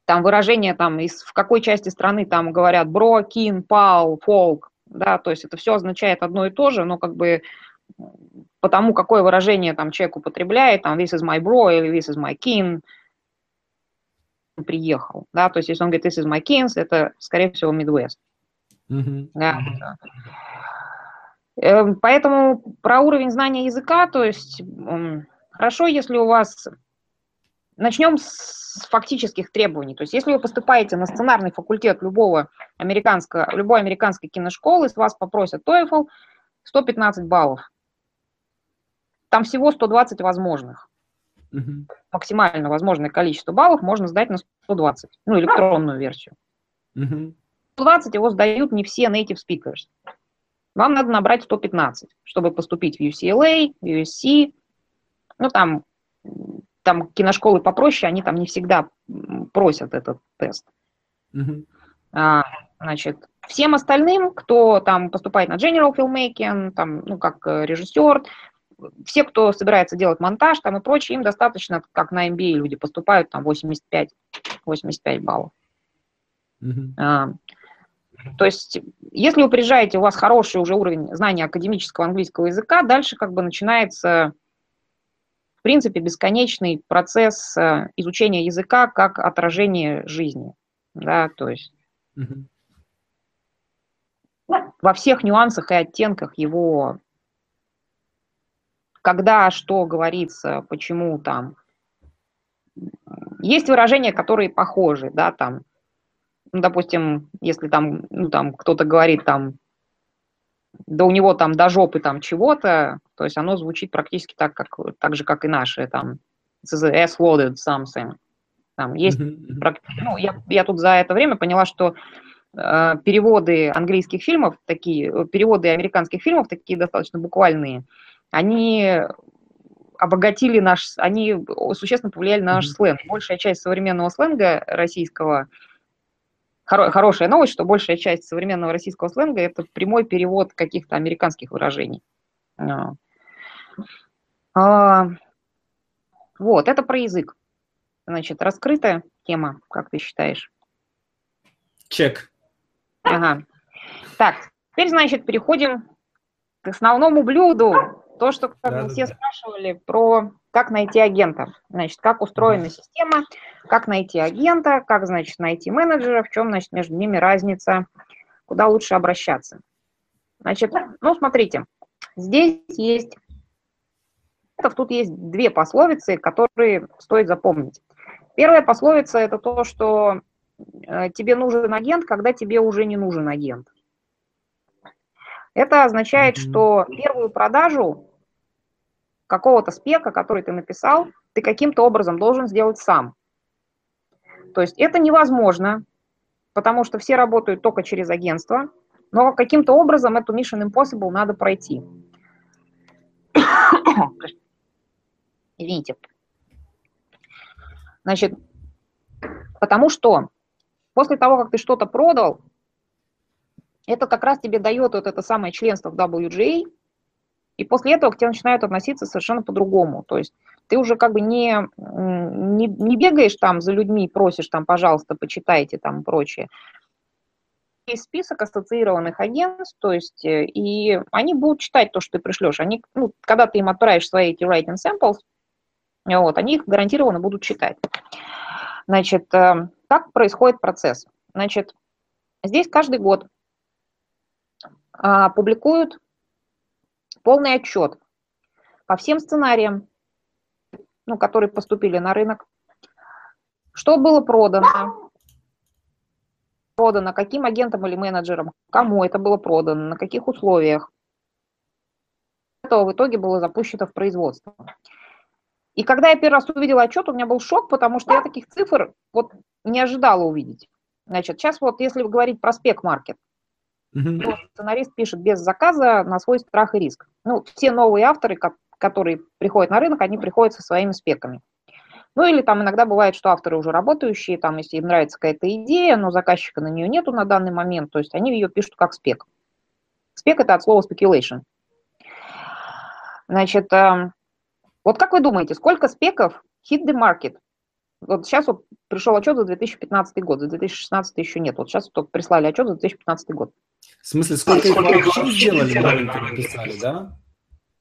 там выражение, там, из, в какой части страны там говорят бро, кин, пал, фолк, да, то есть это все означает одно и то же, но как бы потому какое выражение там человек употребляет, там, this is my bro или this is my kin, приехал, да, то есть если он говорит this is my kins, это, скорее всего, Midwest. Mm-hmm. Да. Mm-hmm. Поэтому про уровень знания языка, то есть хорошо, если у вас... Начнем с фактических требований. То есть если вы поступаете на сценарный факультет любого американского, любой американской киношколы, с вас попросят TOEFL сто пятнадцать баллов. Там всего сто двадцать возможных. Mm-hmm. Максимально возможное количество баллов можно сдать на сто двадцать, ну, электронную версию. Mm-hmm. сто двадцать его сдают не все native speakers. Вам надо набрать сто пятнадцать, чтобы поступить в ю си эл эй, в ю эс си. Ну, там, там киношколы попроще, они там не всегда просят этот тест. Mm-hmm. а, значит, всем остальным, кто там поступает на general filmmaking, там, ну, как режиссер, все, кто собирается делать монтаж там и прочее, им достаточно, как на эм би эй люди поступают, там восемьдесят пять, восемьдесят пять баллов. Mm-hmm. а, то есть, если вы приезжаете, у вас хороший уже уровень знания академического английского языка, дальше как бы начинается, в принципе, бесконечный процесс изучения языка как отражение жизни, да, то есть mm-hmm. во всех нюансах и оттенках его... Когда, что говорится, почему там. Есть выражения, которые похожи, да, там. Ну, допустим, если там, ну, там кто-то говорит там, да у него там до жопы там чего-то, то есть оно звучит практически так, как, так же, как и наши, там, S-loaded something. Там есть, mm-hmm. ну, я, я тут за это время поняла, что э, переводы английских фильмов, такие, переводы американских фильмов такие достаточно буквальные, они обогатили наш, они существенно повлияли на наш mm-hmm. сленг. Большая часть современного сленга российского, хоро, хорошая новость, что большая часть современного российского сленга – это прямой перевод каких-то американских выражений. No. А, вот, это про язык. Значит, раскрытая тема, как ты считаешь? Чек. Ага. Так, теперь, значит, переходим к основному блюду. То, что как да, все да. спрашивали про как найти агента, значит, как устроена да. система, как найти агента, как, значит, найти менеджера, в чем, значит, между ними разница, куда лучше обращаться. Значит, ну, смотрите, здесь есть, тут есть две пословицы, которые стоит запомнить. Первая пословица – это то, что тебе нужен агент, когда тебе уже не нужен агент. Это означает, mm-hmm. что первую продажу какого-то спека, который ты написал, ты каким-то образом должен сделать сам. То есть это невозможно, потому что все работают только через агентство, но каким-то образом эту Mission Impossible надо пройти. Извините. Значит, потому что после того, как ты что-то продал, это как раз тебе дает вот это самое членство в дабл ю джи эй, и после этого к тебе начинают относиться совершенно по-другому. То есть ты уже как бы не, не, не бегаешь там за людьми, просишь там, пожалуйста, почитайте там и прочее. Есть список ассоциированных агентств, то есть и они будут читать то, что ты пришлешь. Они, ну, когда ты им отправишь свои эти writing samples, вот, они их гарантированно будут читать. Значит, как происходит процесс? Значит, здесь каждый год публикуют полный отчет по всем сценариям, ну, которые поступили на рынок, что было продано, продано каким агентам или менеджерам, кому это было продано, на каких условиях. Это в итоге было запущено в производство. И когда я первый раз увидела отчет, у меня был шок, потому что я таких цифр вот не ожидала увидеть. Значит, сейчас вот если говорить про спек-маркет, Mm-hmm. сценарист пишет без заказа на свой страх и риск. Ну, все новые авторы, которые приходят на рынок, они приходят со своими спеками. Ну или там иногда бывает, что авторы уже работающие, там, если им нравится какая-то идея, но заказчика на нее нету на данный момент, то есть они ее пишут как спек. Спек – это от слова speculation. Значит, вот как вы думаете, сколько спеков hit the market? Вот сейчас вот пришел отчет за две тысячи пятнадцатый год, за две тысячи шестнадцатый еще нет. Вот сейчас только прислали отчет за две тысячи пятнадцатый год. В смысле, сколько, а, сколько их вообще сделали, сделали писали, да?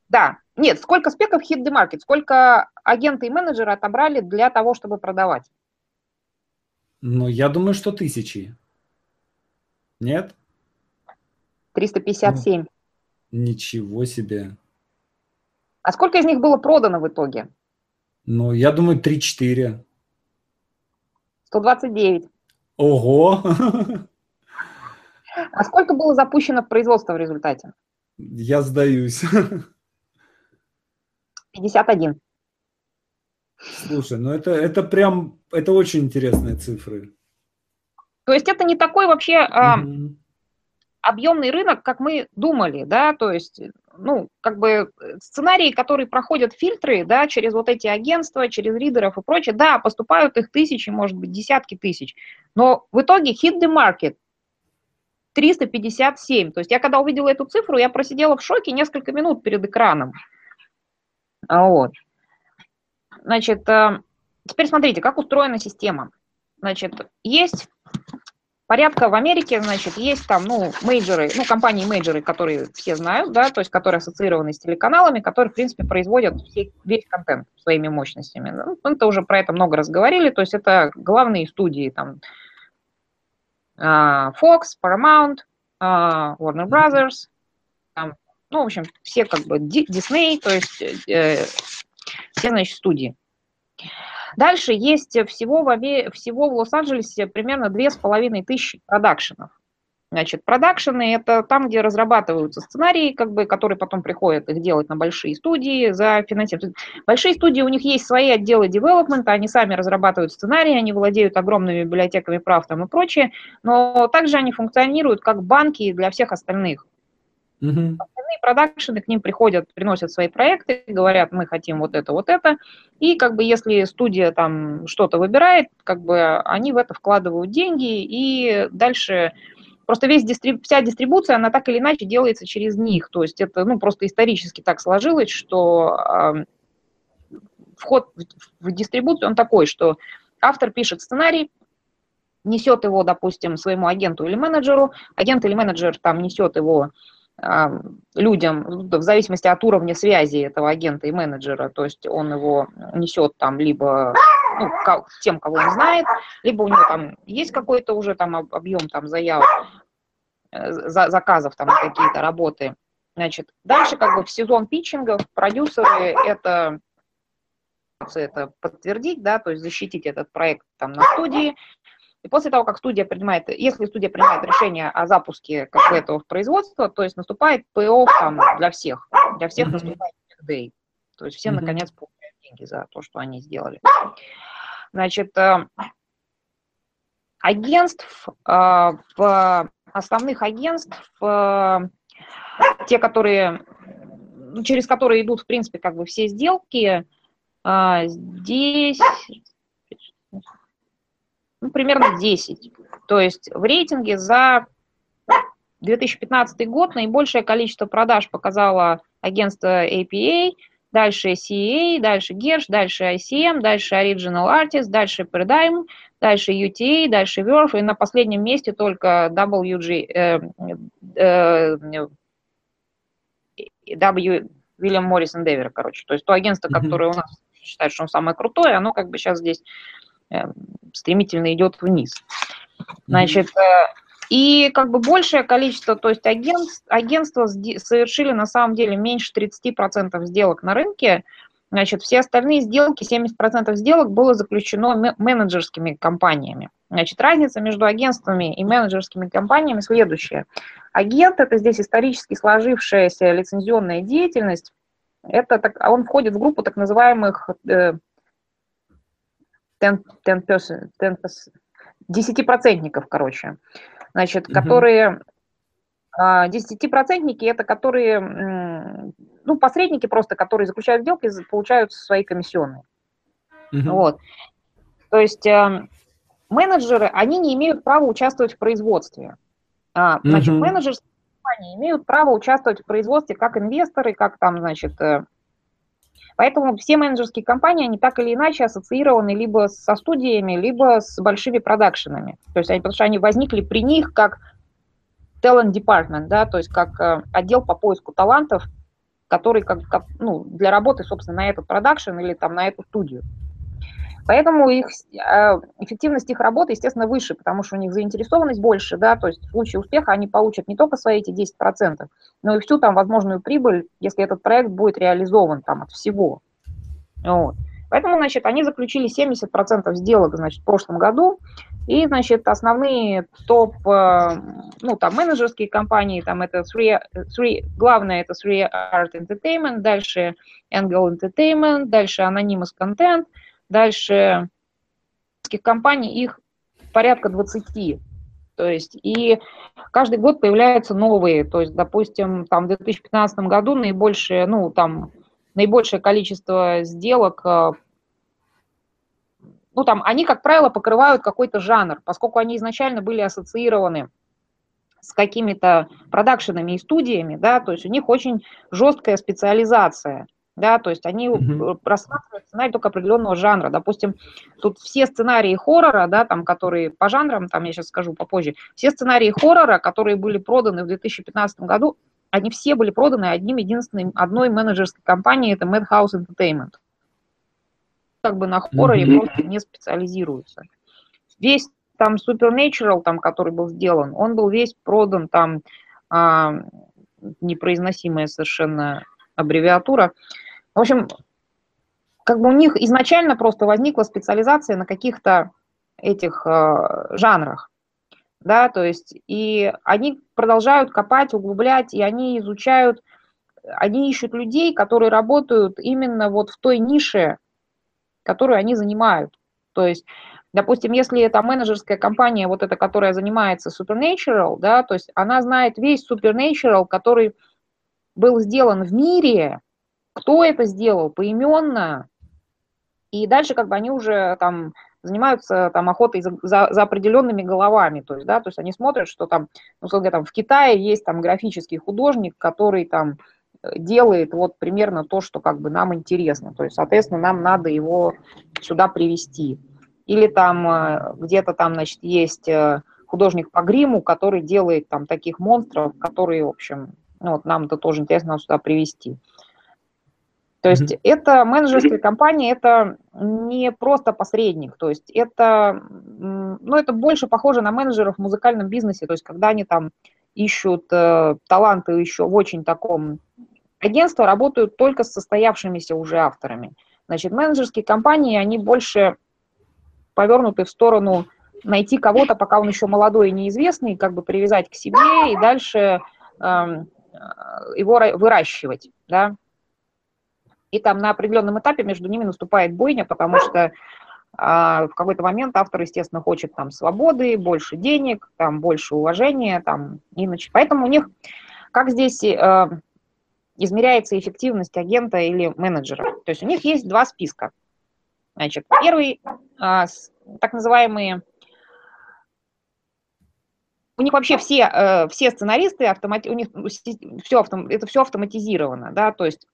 Да. Нет, сколько спеков hit the market, сколько агенты и менеджеры отобрали для того, чтобы продавать? Ну, я думаю, что тысячи. Нет? триста пятьдесят семь. Ну, ничего себе. А сколько из них было продано в итоге? Ну, я думаю, три-четыре. сто двадцать девять. Ого! А сколько было запущено в производство в результате? Я сдаюсь. пятьдесят один. Слушай, ну это, это прям, это очень интересные цифры. То есть это не такой вообще а, mm-hmm. объемный рынок, как мы думали, да, то есть, ну, как бы сценарии, которые проходят фильтры, да, через вот эти агентства, через ридеров и прочее, да, поступают их тысячи, может быть, десятки тысяч, но в итоге hit the market триста пятьдесят семь. То есть я когда увидела эту цифру, я просидела в шоке несколько минут перед экраном. Вот. Значит, теперь смотрите, как устроена система. Значит, есть порядка в Америке, значит, есть там, ну, мейджеры, ну, компании-мейджеры, которые все знают, да, то есть которые ассоциированы с телеканалами, которые, в принципе, производят все, весь контент своими мощностями. Ну, мы-то уже про это много раз говорили, то есть это главные студии, там, Fox, Paramount, Warner Brothers, там, ну, в общем, все как бы Disney, то есть э, все, значит, студии. Дальше есть всего в, обе... всего в Лос-Анджелесе примерно две тысячи пятьсот продакшенов. Значит, продакшены – это там, где разрабатываются сценарии, как бы, которые потом приходят их делать на большие студии за финансирование. Большие студии, у них есть свои отделы девелопмента, они сами разрабатывают сценарии, они владеют огромными библиотеками прав там и прочее, но также они функционируют как банки для всех остальных. Mm-hmm. Остальные продакшены к ним приходят, приносят свои проекты, говорят, мы хотим вот это, вот это, и как бы если студия там что-то выбирает, как бы они в это вкладывают деньги, и дальше просто весь дистриб... вся дистрибуция, она так или иначе делается через них, то есть это, ну, просто исторически так сложилось, что э, вход в, в дистрибуцию, он такой, что автор пишет сценарий, несет его, допустим, своему агенту или менеджеру, агент или менеджер там несет его людям, в зависимости от уровня связи этого агента и менеджера, то есть он его несет там либо, ну, тем, кого он знает, либо у него там есть какой-то уже там объем там заявок, заказов там какие-то работы. Значит, дальше как бы в сезон питчингов продюсеры это, это подтвердить, да, то есть защитить этот проект там на студии. И после того, как студия принимает, если студия принимает решение о запуске какого-то производства, то есть наступает пэ о там, для всех. Для всех mm-hmm. наступает day. То есть все, mm-hmm. наконец, получают деньги за то, что они сделали. Значит, агентств, основных агентств, те, которые, через которые идут, в принципе, как бы все сделки, здесь... Ну, примерно десять. То есть в рейтинге за две тысячи пятнадцатый год наибольшее количество продаж показало агентство эй пи эй, дальше си эй эй, дальше Gersh, дальше ай си эм, дальше Original Artist, дальше Paradigm, дальше ю ти эй, дальше Verve, и на последнем месте только дабл ю джи эй, William Morris Endeavor, короче. То есть то агентство, mm-hmm. которое у нас считает, что он самое крутое, оно как бы сейчас здесь... стремительно идет вниз. Значит, и как бы большее количество, то есть агентств, агентства совершили на самом деле меньше тридцати процентов сделок на рынке, значит, все остальные сделки, семьдесят процентов сделок было заключено менеджерскими компаниями. Значит, разница между агентствами и менеджерскими компаниями следующая. Агент – это здесь исторически сложившаяся лицензионная деятельность, это так, он входит в группу так называемых... десятипроцентников, короче, значит, mm-hmm. которые, десятипроцентники это которые, ну, посредники просто, которые заключают сделки, получают свои комиссионные. Mm-hmm. Вот. То есть э, менеджеры, они не имеют права участвовать в производстве. А, значит, mm-hmm. менеджеры имеют право участвовать в производстве как инвесторы, как там, значит... Э, поэтому все менеджерские компании, они так или иначе ассоциированы либо со студиями, либо с большими продакшенами. То есть они, потому что они возникли при них как talent department, да, то есть как э, отдел по поиску талантов, который как, как, ну, для работы, собственно, на этот продакшен или там на эту студию. Поэтому их, э, эффективность их работы, естественно, выше, потому что у них заинтересованность больше, да, то есть в случае успеха они получат не только свои эти десять процентов, но и всю там возможную прибыль, если этот проект будет реализован там от всего. Вот. Поэтому, значит, они заключили семьдесят процентов сделок, значит, в прошлом году, и, значит, основные топ, э, ну, там, менеджерские компании, там, это three, three, главное, это три ар Entertainment, дальше Angle Entertainment, дальше Anonymous Content, дальше компаний их порядка двадцати, то есть, и каждый год появляются новые, то есть, допустим, там в две тысячи пятнадцатом году наибольшее, ну, там, наибольшее количество сделок, ну, там, они, как правило, покрывают какой-то жанр, поскольку они изначально были ассоциированы с какими-то продакшенами и студиями, да, то есть у них очень жесткая специализация. Да, то есть они mm-hmm. рассматривают сценарий только определенного жанра. Допустим, тут все сценарии хоррора, да, там, которые по жанрам, там я сейчас скажу попозже, все сценарии хоррора, которые были проданы в две тысячи пятнадцатом году, они все были проданы одним единственной, одной менеджерской компанией, это Madhouse Entertainment. Как бы на хорроре mm-hmm. просто не специализируются. Весь там Supernatural, там, который был сделан, он был весь продан, там, а, непроизносимая совершенно аббревиатура. В общем, как бы у них изначально просто возникла специализация на каких-то этих э, жанрах, да, то есть, и они продолжают копать, углублять, и они изучают, они ищут людей, которые работают именно вот в той нише, которую они занимают. То есть, допустим, если это менеджерская компания, вот эта, которая занимается Supernatural, да, то есть она знает весь Supernatural, который был сделан в мире, кто это сделал поименно, и дальше как бы они уже там занимаются там охотой за, за, за определенными головами, то есть, да, то есть они смотрят, что там, ну, сколько там в Китае есть там графический художник, который там делает вот примерно то, что как бы нам интересно, то есть, соответственно, нам надо его сюда привести, или там где-то там, значит, есть художник по гриму, который делает там таких монстров, которые, в общем, ну, вот нам это тоже интересно сюда привести. То есть mm-hmm. это менеджерская компания, это не просто посредник, то есть это, ну, это больше похоже на менеджеров в музыкальном бизнесе, то есть когда они там ищут э, таланты еще в очень таком... Агентства работают только с состоявшимися уже авторами. Значит, менеджерские компании, они больше повернуты в сторону найти кого-то, пока он еще молодой и неизвестный, как бы привязать к себе и дальше э, его выращивать, да. И там на определенном этапе между ними наступает бойня, потому что а, в какой-то момент автор, естественно, хочет там свободы, больше денег, там больше уважения, там иначе. Поэтому у них, как здесь а, измеряется эффективность агента или менеджера? То есть у них есть два списка. Значит, первый, а, с, так называемые... У них вообще все, а, все сценаристы, автомати... у них все автом... это все автоматизировано, да, то есть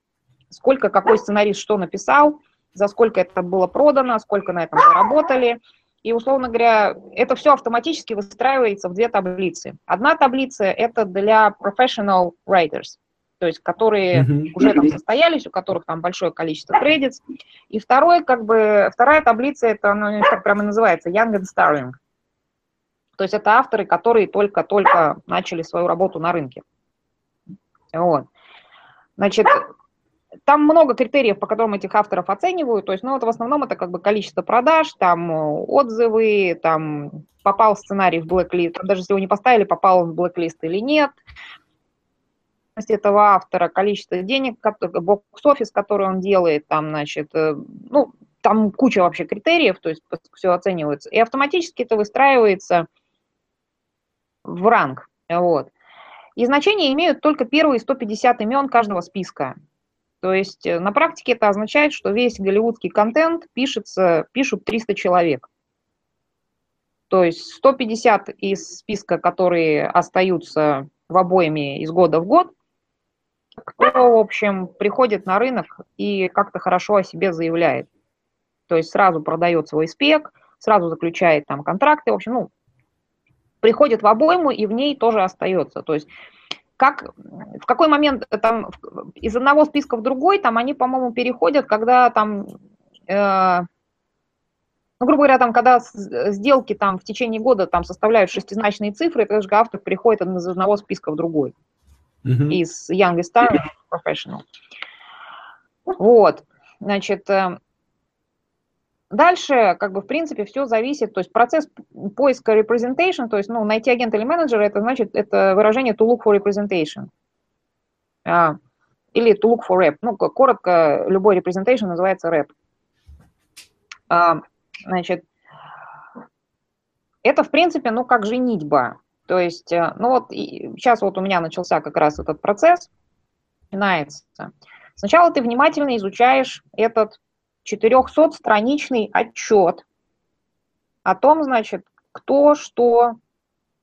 сколько, какой сценарист что написал, за сколько это было продано, сколько на этом заработали. И, условно говоря, это все автоматически выстраивается в две таблицы. Одна таблица – это для professional writers, то есть которые mm-hmm. уже там состоялись, у которых там большое количество кредитов. И второй, как бы, вторая таблица – это, ну, как прямо называется, young and starring. То есть это авторы, которые только-только начали свою работу на рынке. Вот. Значит, там много критериев, по которым этих авторов оценивают, то есть, ну, вот в основном это как бы количество продаж, там отзывы, там попал сценарий в блэк-лист, даже если его не поставили, попал он в блэк-лист или нет, этого автора, количество денег, бокс-офис, который он делает, там, значит, ну, там куча вообще критериев, то есть все оценивается, и автоматически это выстраивается в ранг, вот. И значения имеют только первые сто пятьдесят имен каждого списка. То есть на практике это означает, что весь голливудский контент пишется, пишут триста человек. То есть сто пятьдесят из списка, которые остаются в обойме из года в год, кто, в общем, приходит на рынок и как-то хорошо о себе заявляет. То есть сразу продает свой спек, сразу заключает там контракты, в общем, ну, приходит в обойму и в ней тоже остается. То есть как, в какой момент там из одного списка в другой, там они, по-моему, переходят, когда там... Э- Ну, грубо говоря, там, когда сделки там, в течение года там, составляют шестизначные цифры, то же автор переходит из одного списка в другой. Mm-hmm. Из Young и Star в Professional. Вот. Значит, дальше, как бы, в принципе, все зависит. То есть процесс поиска representation, то есть, ну, найти агента или менеджера, это значит, это выражение to look for representation. Или to look for rep. Ну, коротко, любой representation называется rep. Значит, это, в принципе, ну, как женитьба. То есть, ну, вот сейчас вот у меня начался как раз этот процесс, начинается. Сначала ты внимательно изучаешь этот четырехсотстраничный отчет о том, значит, кто что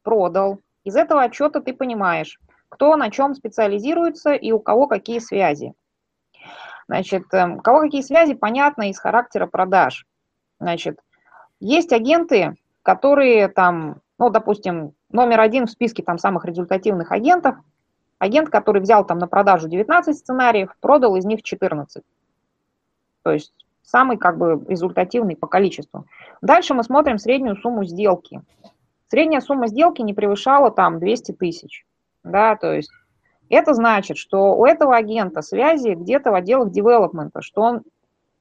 продал. Из этого отчета ты понимаешь, кто на чем специализируется и у кого какие связи. Значит, у кого какие связи, понятно, из характера продаж. Значит, есть агенты, которые там, ну, допустим, номер один в списке там самых результативных агентов, агент, который взял там на продажу девятнадцать сценариев, продал из них четырнадцать. То есть самый, как бы, результативный по количеству. Дальше мы смотрим среднюю сумму сделки. Средняя сумма сделки не превышала там двести тысяч, да, то есть это значит, что у этого агента связи где-то в отделах девелопмента, что он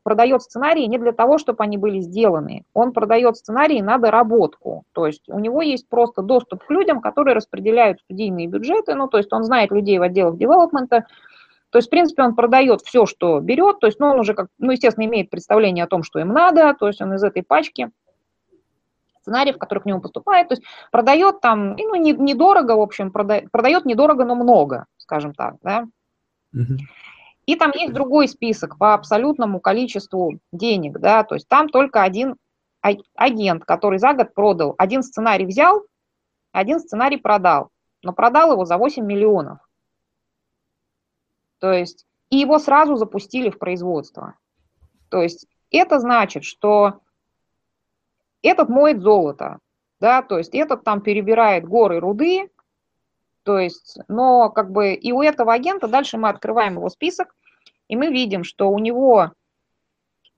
продает сценарии не для того, чтобы они были сделаны. Он продает сценарии на доработку. То есть у него есть просто доступ к людям, которые распределяют студийные бюджеты. Ну, то есть он знает людей в отделах девелопмента. То есть, в принципе, он продает все, что берет. То есть, ну, он уже, как, ну, естественно, имеет представление о том, что им надо. То есть он из этой пачки сценариев, которые к нему поступают. То есть продает там, ну, недорого, в общем, продает, продает недорого, но много, скажем так, да. Mm-hmm. И там есть другой список по абсолютному количеству денег, да, то есть там только один агент, который за год продал, один сценарий взял, один сценарий продал, но продал его за восемь миллионов. То есть и его сразу запустили в производство. То есть это значит, что этот моет золото, да, то есть этот там перебирает горы руды. То есть, но как бы и у этого агента, дальше мы открываем его список, и мы видим, что у него,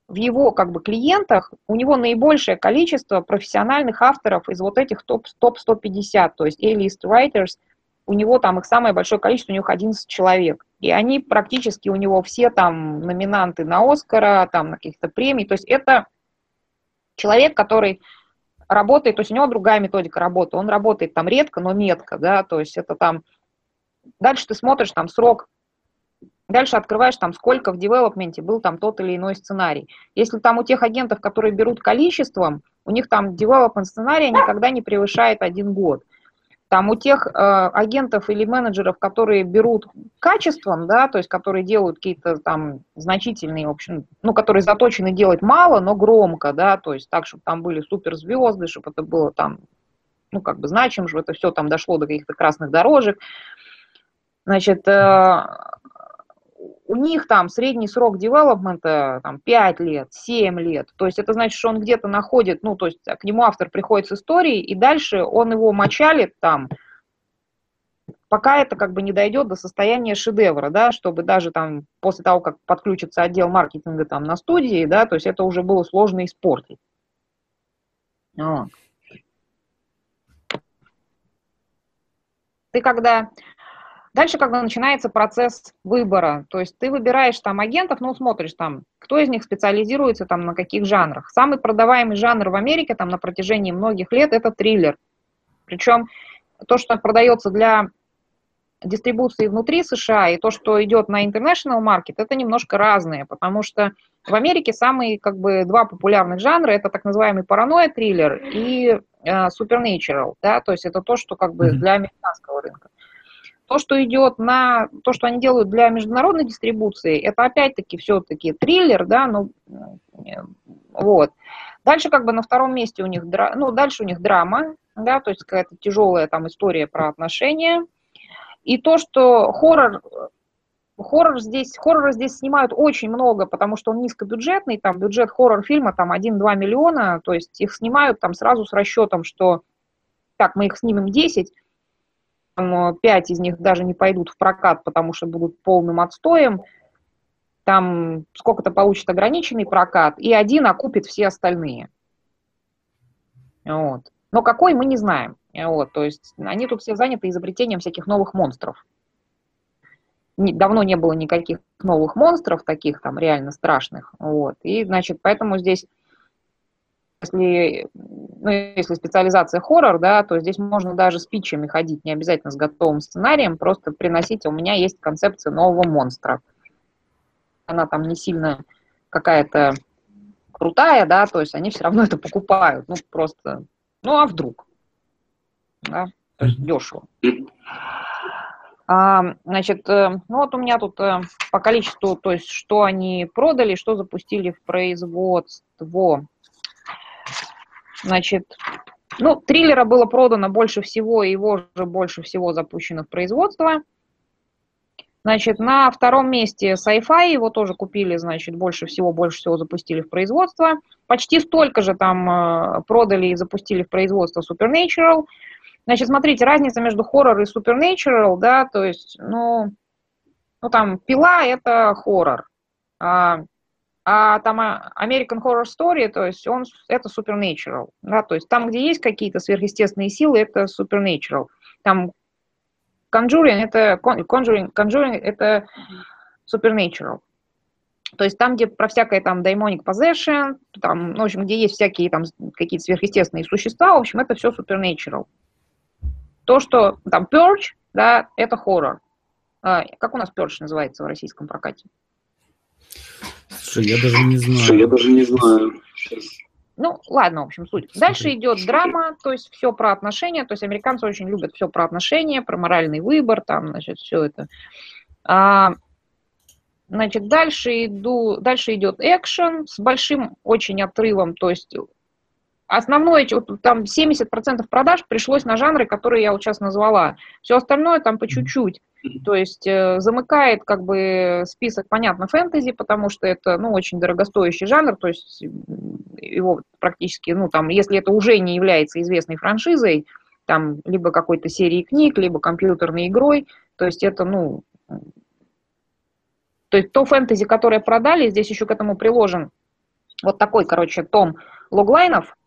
в его, как бы, клиентах, у него наибольшее количество профессиональных авторов из вот этих топ сто пятьдесят, то есть A-list writers, у него там их самое большое количество, у них одиннадцать человек. И они практически у него все там номинанты на Оскара, там на каких-то премий, то есть это человек, который... работает, то есть у него другая методика работы, он работает там редко, но метко, да, то есть это там, дальше ты смотришь там срок, дальше открываешь там, сколько в девелопменте был там тот или иной сценарий. Если там у тех агентов, которые берут количеством, у них там девелопмент сценария никогда не превышает один год. Там у тех э, агентов или менеджеров, которые берут качеством, да, то есть которые делают какие-то там значительные, в общем, ну, которые заточены делать мало, но громко, да, то есть так, чтобы там были суперзвезды, чтобы это было там, ну, как бы значимо, чтобы это все там дошло до каких-то красных дорожек. Значит, э, у них там средний срок девелопмента там пять лет, семь лет, то есть это значит, что он где-то находит, ну, то есть к нему автор приходит с историей, и дальше он его мочалит там, пока это, как бы, не дойдет до состояния шедевра, да, чтобы даже там после того, как подключится отдел маркетинга там на студии, да, то есть это уже было сложно испортить. Вот. Ты когда... Дальше, когда начинается процесс выбора, то есть ты выбираешь там агентов, ну, смотришь там, кто из них специализируется там на каких жанрах. Самый продаваемый жанр в Америке там на протяжении многих лет – это триллер. Причем то, что продается для дистрибуции внутри США и то, что идет на international market, это немножко разные, потому что в Америке самые, как бы, два популярных жанра – это так называемый паранойя-триллер и э, supernatural, да, то есть это то, что, как бы, для американского рынка. То, что идет на то, что они делают для международной дистрибуции, это опять-таки все-таки триллер, да, ну, вот. Дальше как бы на втором месте у них, ну, дальше у них драма, да, то есть какая-то тяжелая там история про отношения. И то, что хоррор, хоррор здесь, хоррор здесь снимают очень много, потому что он низкобюджетный, там бюджет хоррор-фильма там один-два миллиона, то есть их снимают там сразу с расчетом, что так, мы их снимем десять, там пять из них даже не пойдут в прокат, потому что будут полным отстоем, там сколько-то получит ограниченный прокат, и один окупит все остальные. Вот. Но какой, мы не знаем. Вот. То есть они тут все заняты изобретением всяких новых монстров. Давно не было никаких новых монстров, таких там реально страшных. Вот. И, значит, поэтому здесь, если, ну, если специализация хоррор, да, то здесь можно даже с питчами ходить, не обязательно с готовым сценарием, просто приносите, у меня есть концепция нового монстра. Она там не сильно какая-то крутая, да, то есть они все равно это покупают, ну, просто, ну, а вдруг, да, то есть дешево. А, значит, ну, вот у меня тут по количеству, то есть, что они продали, что запустили в производство. Значит, ну, триллера было продано больше всего, его же больше всего запущено в производство. Значит, на втором месте sci-fi, его тоже купили, значит, больше всего, больше всего запустили в производство. Почти столько же там продали и запустили в производство Supernatural. Значит, смотрите, разница между хоррор и Supernatural, да, то есть, ну, ну там, Пила – это хоррор, а, а там American Horror Story, то есть, он, это Supernatural, да, то есть, там, где есть какие-то сверхъестественные силы, это Supernatural, там, Conjuring это, Conjuring, Conjuring это Supernatural. То есть там, где про всякое там Demonic Possession, там, в общем, где есть всякие там какие-то сверхъестественные существа, в общем, это все Supernatural. То, что там Purge, да, это хоррор. А, как у нас Purge называется в российском прокате? Слушай, я даже не знаю. Слушай, я даже не знаю. Сейчас. Ну, ладно, в общем, суть. Дальше идет драма, то есть все про отношения, то есть американцы очень любят все про отношения, про моральный выбор, там, значит, все это. А, значит, дальше, иду, дальше идет экшен с большим очень отрывом, то есть основное, там, семьдесят процентов продаж пришлось на жанры, которые я вот сейчас назвала. Все остальное там по чуть-чуть. То есть э, замыкает как бы список, понятно, фэнтези, потому что это, ну, очень дорогостоящий жанр, то есть его практически, ну, там, если это уже не является известной франшизой, там, либо какой-то серией книг, либо компьютерной игрой, то есть это, ну, то есть то фэнтези, которое продали, здесь еще к этому приложен вот такой, короче, том логлайнов,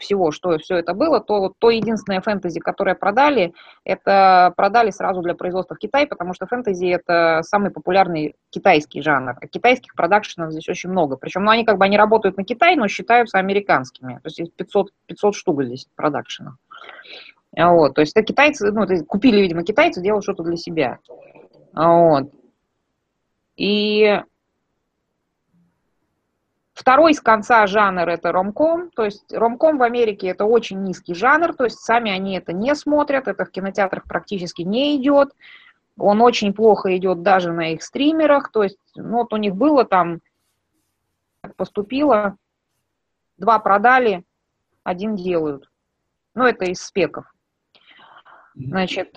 всего, что все это было, то, то единственное фэнтези, которое продали, это продали сразу для производства в Китае, потому что фэнтези это самый популярный китайский жанр. А китайских продакшенов здесь очень много. Причем, ну, они как бы они работают на Китай, но считаются американскими. То есть пятьсот, пятьсот штук здесь продакшенов. Вот, то есть это китайцы, ну, это купили, видимо, китайцы, делают что-то для себя. Вот. И... Второй с конца жанр – это ромком, то есть ромком в Америке – это очень низкий жанр, то есть сами они это не смотрят, это в кинотеатрах практически не идет, он очень плохо идет даже на их стримерах, то есть, ну, вот у них было там, поступило, два продали, один делают, ну, это из спеков. Значит…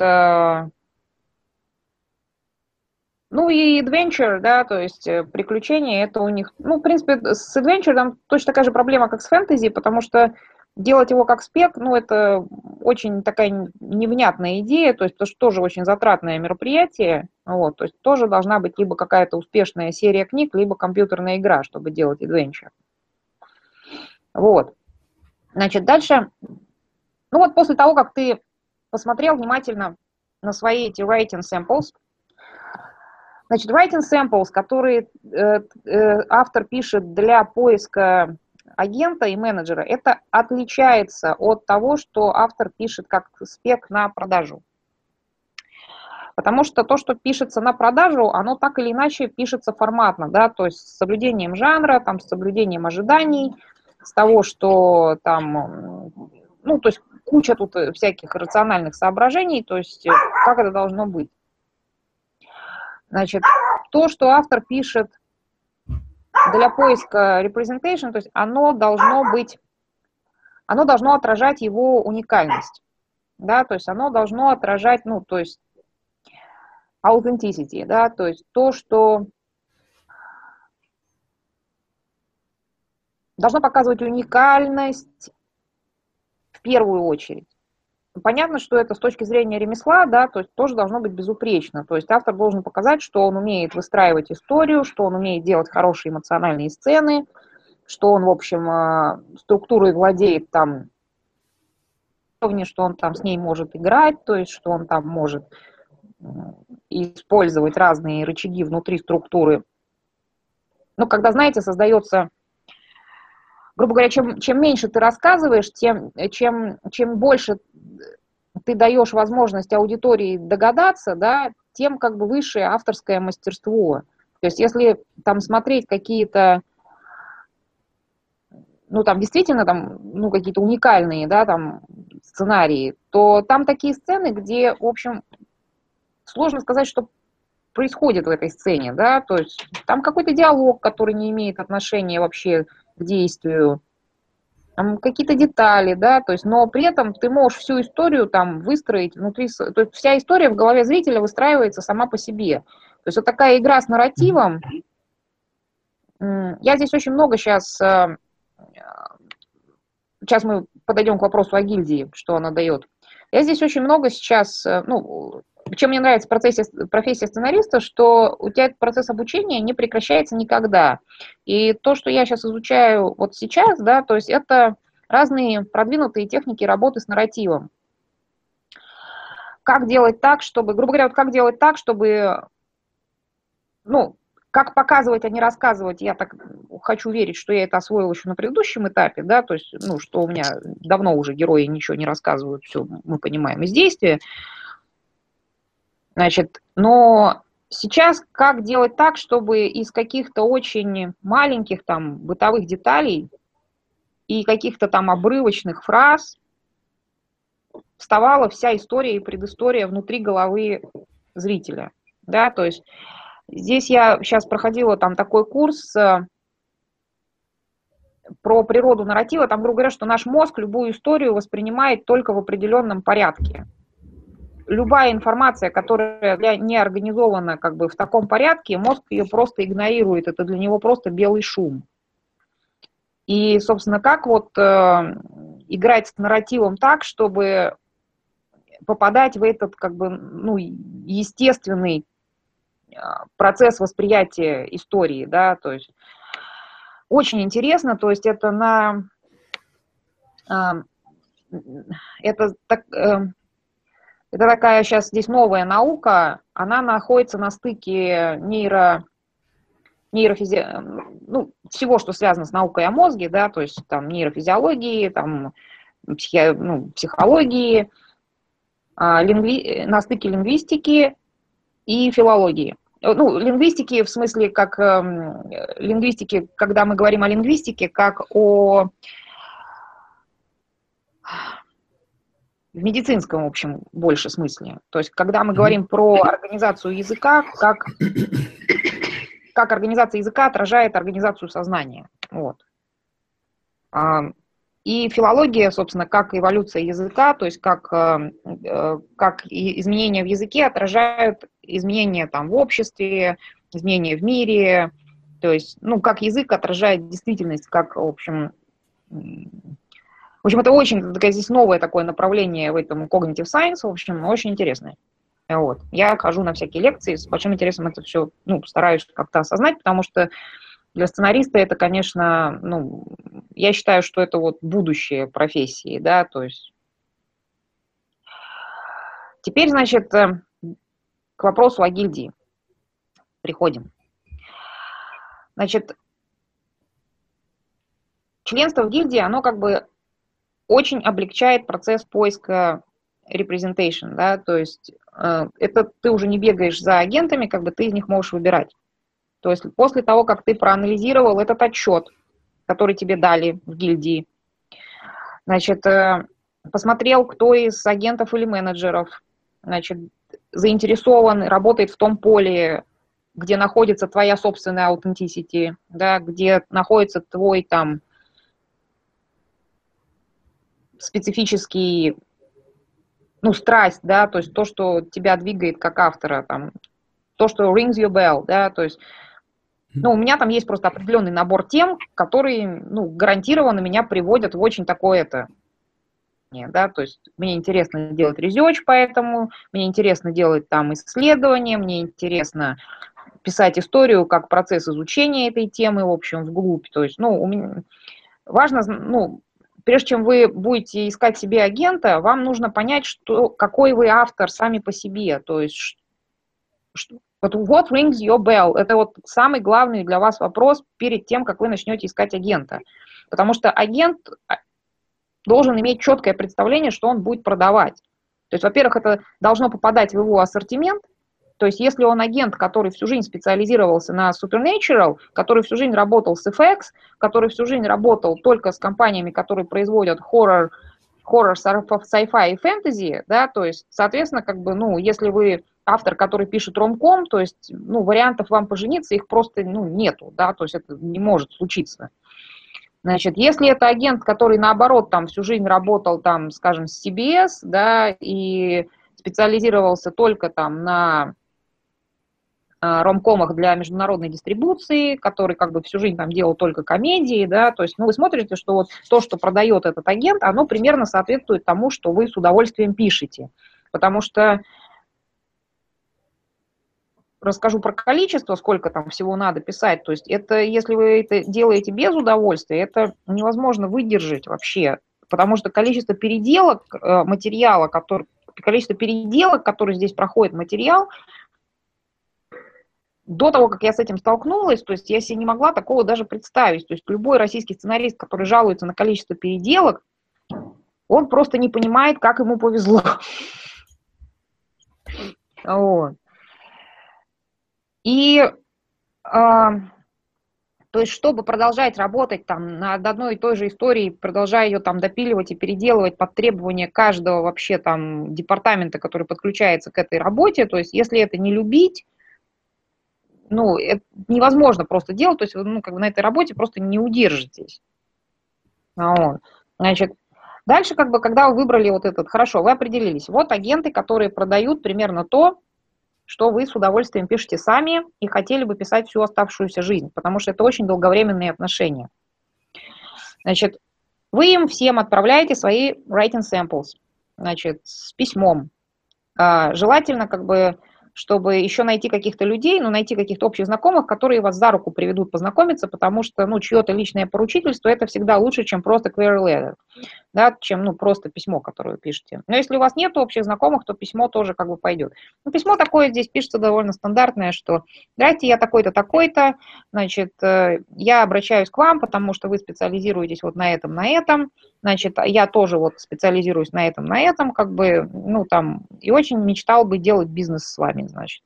Ну и adventure, да, то есть приключения, это у них... Ну, в принципе, с adventure там точно такая же проблема, как с фэнтези, потому что делать его как спек, ну, это очень такая невнятная идея, то есть это тоже очень затратное мероприятие, вот, то есть тоже должна быть либо какая-то успешная серия книг, либо компьютерная игра, чтобы делать adventure. Вот. Значит, дальше... Ну вот после того, как ты посмотрел внимательно на свои эти writing samples, значит, writing samples, которые э, э, автор пишет для поиска агента и менеджера, это отличается от того, что автор пишет как спек на продажу. Потому что то, что пишется на продажу, оно так или иначе пишется форматно, да, то есть с соблюдением жанра, там, с соблюдением ожиданий, с того, что там, ну, то есть куча тут всяких рациональных соображений, то есть как это должно быть. Значит, то, что автор пишет для поиска representation, то есть оно должно быть, оно должно отражать его уникальность, да, то есть оно должно отражать, ну, то есть authenticity, да, то есть то, что должно показывать уникальность в первую очередь. Понятно, что это с точки зрения ремесла, да, то есть тоже должно быть безупречно. То есть автор должен показать, что он умеет выстраивать историю, что он умеет делать хорошие эмоциональные сцены, что он, в общем, структурой владеет там, что он там с ней может играть, то есть что он там может использовать разные рычаги внутри структуры. Но когда, знаете, создается... Грубо говоря, чем, чем меньше ты рассказываешь, тем, чем, чем больше ты даешь возможность аудитории догадаться, да, тем как бы выше авторское мастерство. То есть если там смотреть какие-то, ну там действительно там, ну, какие-то уникальные, да, там, сценарии, то там такие сцены, где, в общем, сложно сказать, что происходит в этой сцене, да, то есть там какой-то диалог, который не имеет отношения вообще к действию, там какие-то детали, да, то есть, но при этом ты можешь всю историю там выстроить внутри, то есть вся история в голове зрителя выстраивается сама по себе. То есть вот такая игра с нарративом. Я здесь очень много сейчас, сейчас мы подойдем к вопросу о гильдии, что она дает. Я здесь очень много сейчас, ну, чем мне нравится профессия, профессия сценариста, что у тебя этот процесс обучения не прекращается никогда. И то, что я сейчас изучаю вот сейчас, да, то есть это разные продвинутые техники работы с нарративом. Как делать так, чтобы, грубо говоря, вот как делать так, чтобы, ну, как показывать, а не рассказывать, я так хочу верить, что я это освоила еще на предыдущем этапе, да, то есть, ну, что у меня давно уже герои ничего не рассказывают, все мы понимаем из действия. Значит, но сейчас как делать так, чтобы из каких-то очень маленьких там бытовых деталей и каких-то там обрывочных фраз вставала вся история и предыстория внутри головы зрителя, да, то есть здесь я сейчас проходила там такой курс про природу нарратива, там, грубо говоря, что наш мозг любую историю воспринимает только в определенном порядке. Любая информация, которая не организована как бы в таком порядке, мозг ее просто игнорирует, это для него просто белый шум. И, собственно, как вот э, играть с нарративом так, чтобы попадать в этот как бы, ну, естественный процесс восприятия истории, да, то есть очень интересно, то есть это на... Э, это так... Э, Это такая сейчас здесь новая наука, она находится на стыке нейро, нейрофизи... ну, всего, что связано с наукой о мозге, да, то есть там нейрофизиологии, там, психи... ну, психологии, лингви... на стыке лингвистики и филологии. Ну, лингвистики в смысле, как лингвистики, когда мы говорим о лингвистике, как о... В медицинском, в общем, больше смысле. То есть, когда мы говорим про организацию языка, как, как организация языка отражает организацию сознания. Вот. И филология, собственно, как эволюция языка, то есть как, как изменения в языке отражают изменения там в обществе, изменения в мире. То есть, ну, как язык отражает действительность, как, в общем... В общем, это очень, такая, здесь новое такое направление в этом Cognitive Science, в общем, очень интересное. Вот. Я хожу на всякие лекции, с большим интересом это все, ну, стараюсь как-то осознать, потому что для сценариста это, конечно, ну, я считаю, что это вот будущее профессии, да, то есть. Теперь, значит, к вопросу о гильдии. Приходим. Значит, членство в гильдии, оно как бы очень облегчает процесс поиска representation, да, то есть э, это ты уже не бегаешь за агентами, как бы ты из них можешь выбирать. То есть после того, как ты проанализировал этот отчет, который тебе дали в гильдии, значит, э, посмотрел, кто из агентов или менеджеров, значит, заинтересован, работает в том поле, где находится твоя собственная authenticity, да, где находится твой там специфический, ну, страсть, да, то есть то, что тебя двигает как автора, там, то, что rings your bell, да, то есть, ну, у меня там есть просто определенный набор тем, которые, ну, гарантированно меня приводят в очень такое-то, да, то есть мне интересно делать research, поэтому мне интересно делать там исследования, мне интересно писать историю как процесс изучения этой темы, в общем, вглубь, то есть, ну, у меня важно, ну, прежде чем вы будете искать себе агента, вам нужно понять, что, какой вы автор сами по себе, то есть, что, вот what rings your bell, это вот самый главный для вас вопрос перед тем, как вы начнете искать агента, потому что агент должен иметь четкое представление, что он будет продавать. То есть, во-первых, это должно попадать в его ассортимент. То есть, если он агент, который всю жизнь специализировался на supernatural, который всю жизнь работал с эф икс, который всю жизнь работал только с компаниями, которые производят хоррор, хоррор, sci-fi и фэнтези, да, то есть, соответственно, как бы, ну, если вы автор, который пишет ромком, то есть, ну, вариантов вам пожениться их просто, ну, нету, да, то есть это не может случиться. Значит, если это агент, который, наоборот, там всю жизнь работал, там, скажем, с си би эс, да, и специализировался только там на э, ромкомах для международной дистрибуции, который как бы всю жизнь там делал только комедии, да, то есть, ну, вы смотрите, что вот то, что продает этот агент, оно примерно соответствует тому, что вы с удовольствием пишете, потому что расскажу про количество, сколько там всего надо писать. То есть это, если вы это делаете без удовольствия, это невозможно выдержать вообще, потому что количество переделок материала, который, количество переделок, которые здесь проходит материал, до того, как я с этим столкнулась, то есть я себе не могла такого даже представить. То есть любой российский сценарист, который жалуется на количество переделок, он просто не понимает, как ему повезло. Вот. И, э, то есть, чтобы продолжать работать там над одной и той же историей, продолжая ее там допиливать и переделывать под требования каждого вообще там департамента, который подключается к этой работе, то есть, если это не любить, ну, это невозможно просто делать, то есть, ну, как бы на этой работе просто не удержитесь. Вот. Значит, дальше, как бы, когда вы выбрали вот этот, хорошо, вы определились, вот агенты, которые продают примерно то, что вы с удовольствием пишете сами и хотели бы писать всю оставшуюся жизнь, потому что это очень долговременные отношения. Значит, вы им всем отправляете свои writing samples, значит, с письмом. А, желательно, как бы, чтобы еще найти каких-то людей, ну, найти каких-то общих знакомых, которые вас за руку приведут познакомиться, потому что, ну, чье-то личное поручительство – это всегда лучше, чем просто query letter, да, чем, ну, просто письмо, которое вы пишете. Но если у вас нет общих знакомых, то письмо тоже как бы пойдет. Ну, письмо такое здесь пишется довольно стандартное, что «Здрасте, я такой-то, такой-то, значит, я обращаюсь к вам, потому что вы специализируетесь вот на этом, на этом, значит, я тоже вот специализируюсь на этом, на этом, как бы, ну, там, и очень мечтал бы делать бизнес с вами». Значит.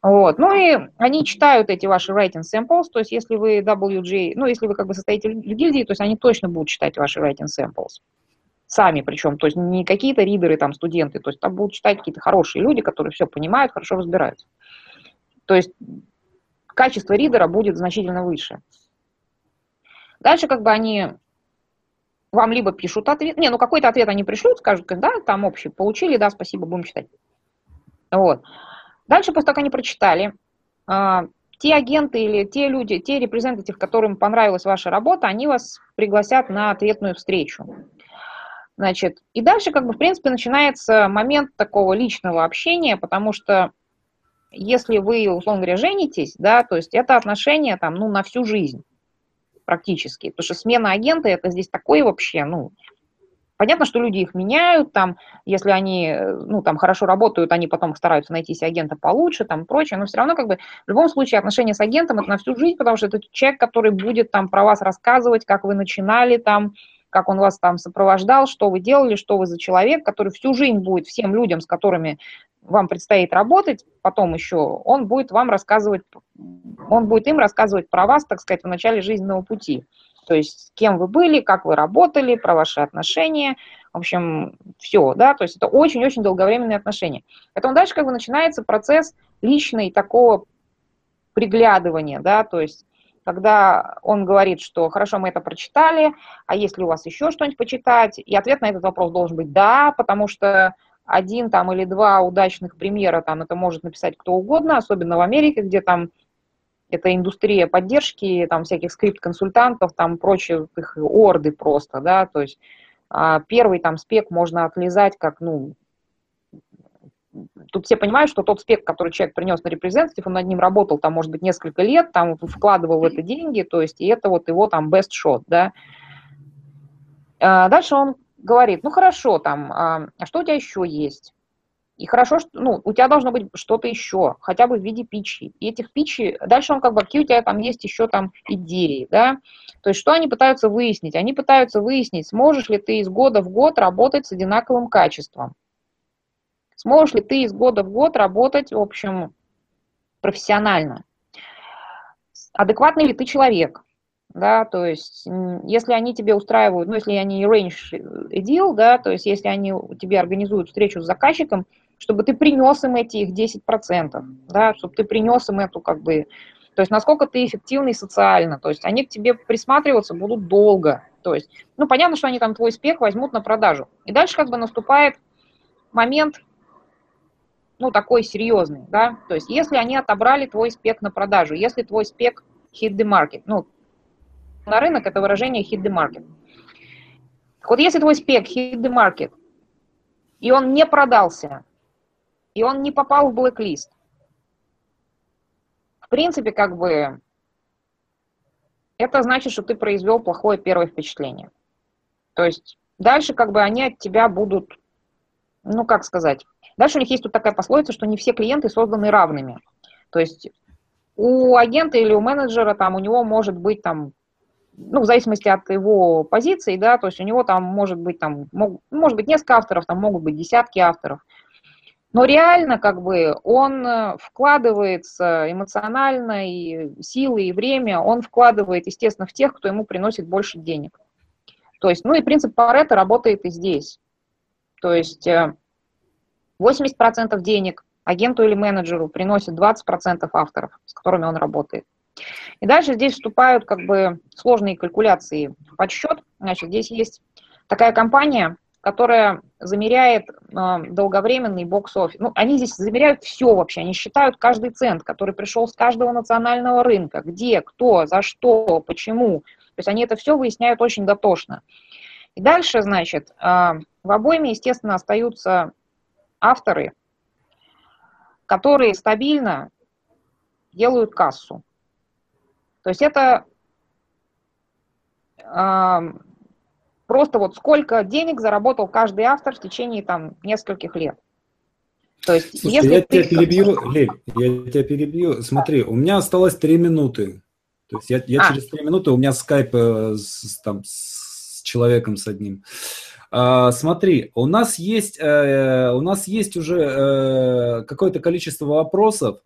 Вот. Ну и они читают эти ваши writing samples, то есть если вы дабл ю джи эй, ну если вы как бы состоите в гильдии, то есть они точно будут читать ваши writing samples, сами причем, то есть не какие-то ридеры, там студенты, то есть там будут читать какие-то хорошие люди, которые все понимают, хорошо разбираются. То есть качество ридера будет значительно выше. Дальше как бы они вам либо пишут ответ, не, ну какой-то ответ они пришлют, скажут, да, там общий, получили, да, спасибо, будем читать. Вот. Дальше, после того, как они прочитали, те агенты или те люди, те репрезентативы, которым понравилась ваша работа, они вас пригласят на ответную встречу. Значит, и дальше, как бы, в принципе, начинается момент такого личного общения, потому что если вы, условно говоря, женитесь, да, то есть это отношения там, ну, на всю жизнь практически, потому что смена агента – это здесь такой вообще, ну, понятно, что люди их меняют, там, если они, ну, там, хорошо работают, они потом стараются найти себе агента получше, там, прочее, но все равно, как бы, в любом случае, отношения с агентом – это на всю жизнь, потому что это человек, который будет, там, про вас рассказывать, как вы начинали, там, как он вас, там, сопровождал, что вы делали, что вы за человек, который всю жизнь будет всем людям, с которыми вам предстоит работать, потом еще, он будет вам рассказывать, он будет им рассказывать про вас, так сказать, в начале жизненного пути. то есть кем вы были, как вы работали, про ваши отношения, в общем, все, да, то есть это очень-очень долговременные отношения. Поэтому дальше как бы начинается процесс личный такого приглядывания, да, то есть когда он говорит, что хорошо, мы это прочитали, а есть ли у вас еще что-нибудь почитать, и ответ на этот вопрос должен быть да, потому что один там или два удачных премьера, там это может написать кто угодно, особенно в Америке, где там это индустрия поддержки, там всяких скрипт-консультантов, там прочие их орды просто, да, то есть первый там спек можно отлизать как, ну, тут все понимают, что тот спек, который человек принес на репрезентатив, он над ним работал, там, может быть, несколько лет, там вкладывал в это деньги, то есть и это вот его там best shot, да. Дальше он говорит, ну, хорошо, там, а что у тебя еще есть? И хорошо, что, ну, у тебя должно быть что-то еще, хотя бы в виде питчей. И этих питчей, дальше он как бы, какие у тебя там есть еще там идеи, да? То есть что они пытаются выяснить? Они пытаются выяснить, сможешь ли ты из года в год работать с одинаковым качеством. Сможешь ли ты из года в год работать, в общем, профессионально. Адекватный ли ты человек, да? То есть если они тебе устраивают, ну, если они arrange a deal, да, то есть если они тебе организуют встречу с заказчиком, чтобы ты принес им эти их десять процентов, да, чтобы ты принес им эту, как бы, то есть насколько ты эффективный социально, то есть они к тебе присматриваться будут долго, то есть, ну, понятно, что они там твой спек возьмут на продажу. И дальше как бы наступает момент, ну, такой серьезный, да, то есть если они отобрали твой спек на продажу, если твой спек hit the market, ну, на рынок это выражение hit the market. Так вот, если твой спек hit the market, и он не продался, и он не попал в блэк-лист, в принципе, как бы, это значит, что ты произвел плохое первое впечатление. То есть дальше, как бы, они от тебя будут, ну, как сказать, дальше у них есть тут такая пословица, что не все клиенты созданы равными. То есть у агента или у менеджера, там, у него может быть, там, ну, в зависимости от его позиции, да, то есть у него там может быть, там, мог, может быть несколько авторов, там могут быть десятки авторов. Но реально, как бы, он вкладывается эмоционально, и силы, и время, он вкладывает, естественно, в тех, кто ему приносит больше денег. То есть, ну, и принцип Парето работает и здесь. То есть восемьдесят процентов денег агенту или менеджеру приносит двадцать процентов авторов, с которыми он работает. И дальше здесь вступают, как бы, сложные калькуляции в подсчет. Значит, здесь есть такая компания, которая замеряет э, долговременный бокс-офис. Ну, они здесь замеряют все вообще, они считают каждый цент, который пришел с каждого национального рынка, где, кто, за что, почему. То есть они это все выясняют очень дотошно. И дальше, значит, э, в обойме, естественно, остаются авторы, которые стабильно делают кассу. То есть это э, просто вот сколько денег заработал каждый автор в течение там нескольких лет. То есть, слушай, если я ты... тебя перебью, Лиль, я тебя перебью. Смотри, у меня осталось три минуты. То есть я, я а. через три минуты, у меня скайп э, с, там, с человеком с одним. А, смотри, у нас есть, э, у нас есть уже э, какое-то количество вопросов.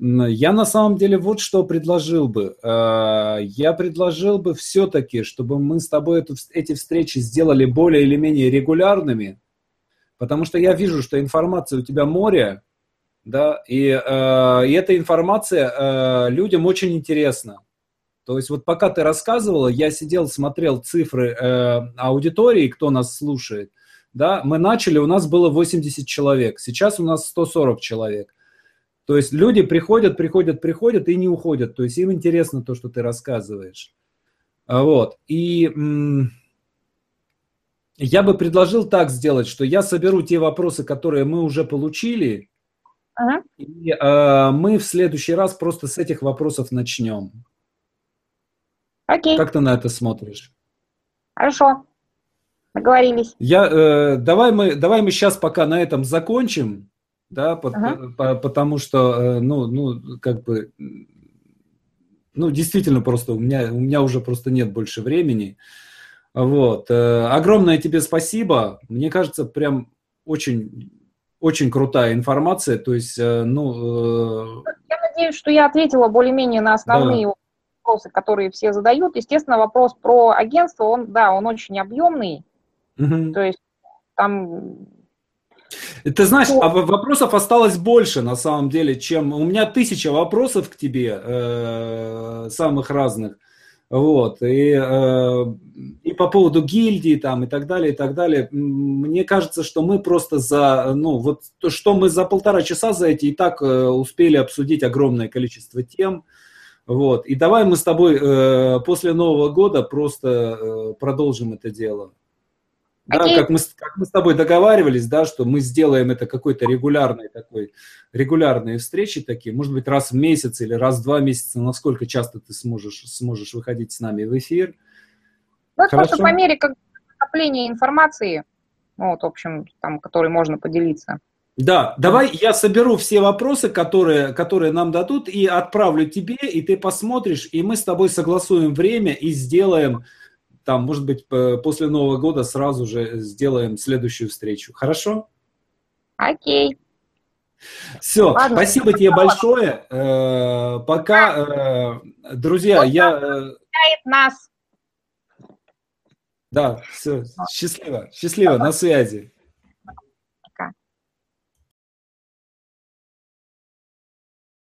Я на самом деле вот что предложил бы. Я предложил бы все-таки, чтобы мы с тобой эту, эти встречи сделали более или менее регулярными, потому что я вижу, что информация у тебя море, да, и, и эта информация людям очень интересна. То есть вот пока ты рассказывала, я сидел, смотрел цифры аудитории, кто нас слушает, да, мы начали, у нас было восемьдесят человек, сейчас у нас сто сорок человек. То есть люди приходят, приходят, приходят и не уходят. То есть им интересно то, что ты рассказываешь. Вот. И м- я бы предложил так сделать, что я соберу те вопросы, которые мы уже получили, ага. и э, мы в следующий раз просто с этих вопросов начнем. Окей. Как ты на это смотришь? Хорошо. Договорились. Я, э, давай, мы, давай мы сейчас пока на этом закончим. Да, uh-huh. по, по, потому что, ну, ну, как бы, ну, действительно, просто у меня, у меня уже просто нет больше времени. Вот. Огромное тебе спасибо. Мне кажется, прям очень, очень крутая информация. То есть, ну... Я надеюсь, что я ответила более-менее на основные да. вопросы, которые все задают. Естественно, вопрос про агентство, он, да, он очень объемный. Mm-hmm. То есть там... Ты знаешь, вопросов осталось больше, на самом деле, чем... У меня тысяча вопросов к тебе, э, самых разных, вот, и, э, и по поводу гильдии, там, и так далее, и так далее. Мне кажется, что мы просто за... Ну, вот то, что мы за полтора часа за эти и так э, успели обсудить огромное количество тем, вот. И давай мы с тобой э, после Нового года просто э, продолжим это дело. Да, как мы, как мы с тобой договаривались, да, что мы сделаем это какой-то регулярной такой, регулярные встречи такие, может быть, раз в месяц или раз в два месяца, насколько часто ты сможешь, сможешь выходить с нами в эфир. Ну, просто по мере как накопления информации, ну, вот, в общем, там, которой можно поделиться. Да, давай я соберу все вопросы, которые, которые нам дадут, и отправлю тебе, и ты посмотришь, и мы с тобой согласуем время и сделаем... Там, может быть, после Нового года сразу же сделаем следующую встречу. Хорошо? Окей. Все, ладно, спасибо тебе большое. Пока, друзья, вот я... Нас. Да, все, счастливо, счастливо, на связи.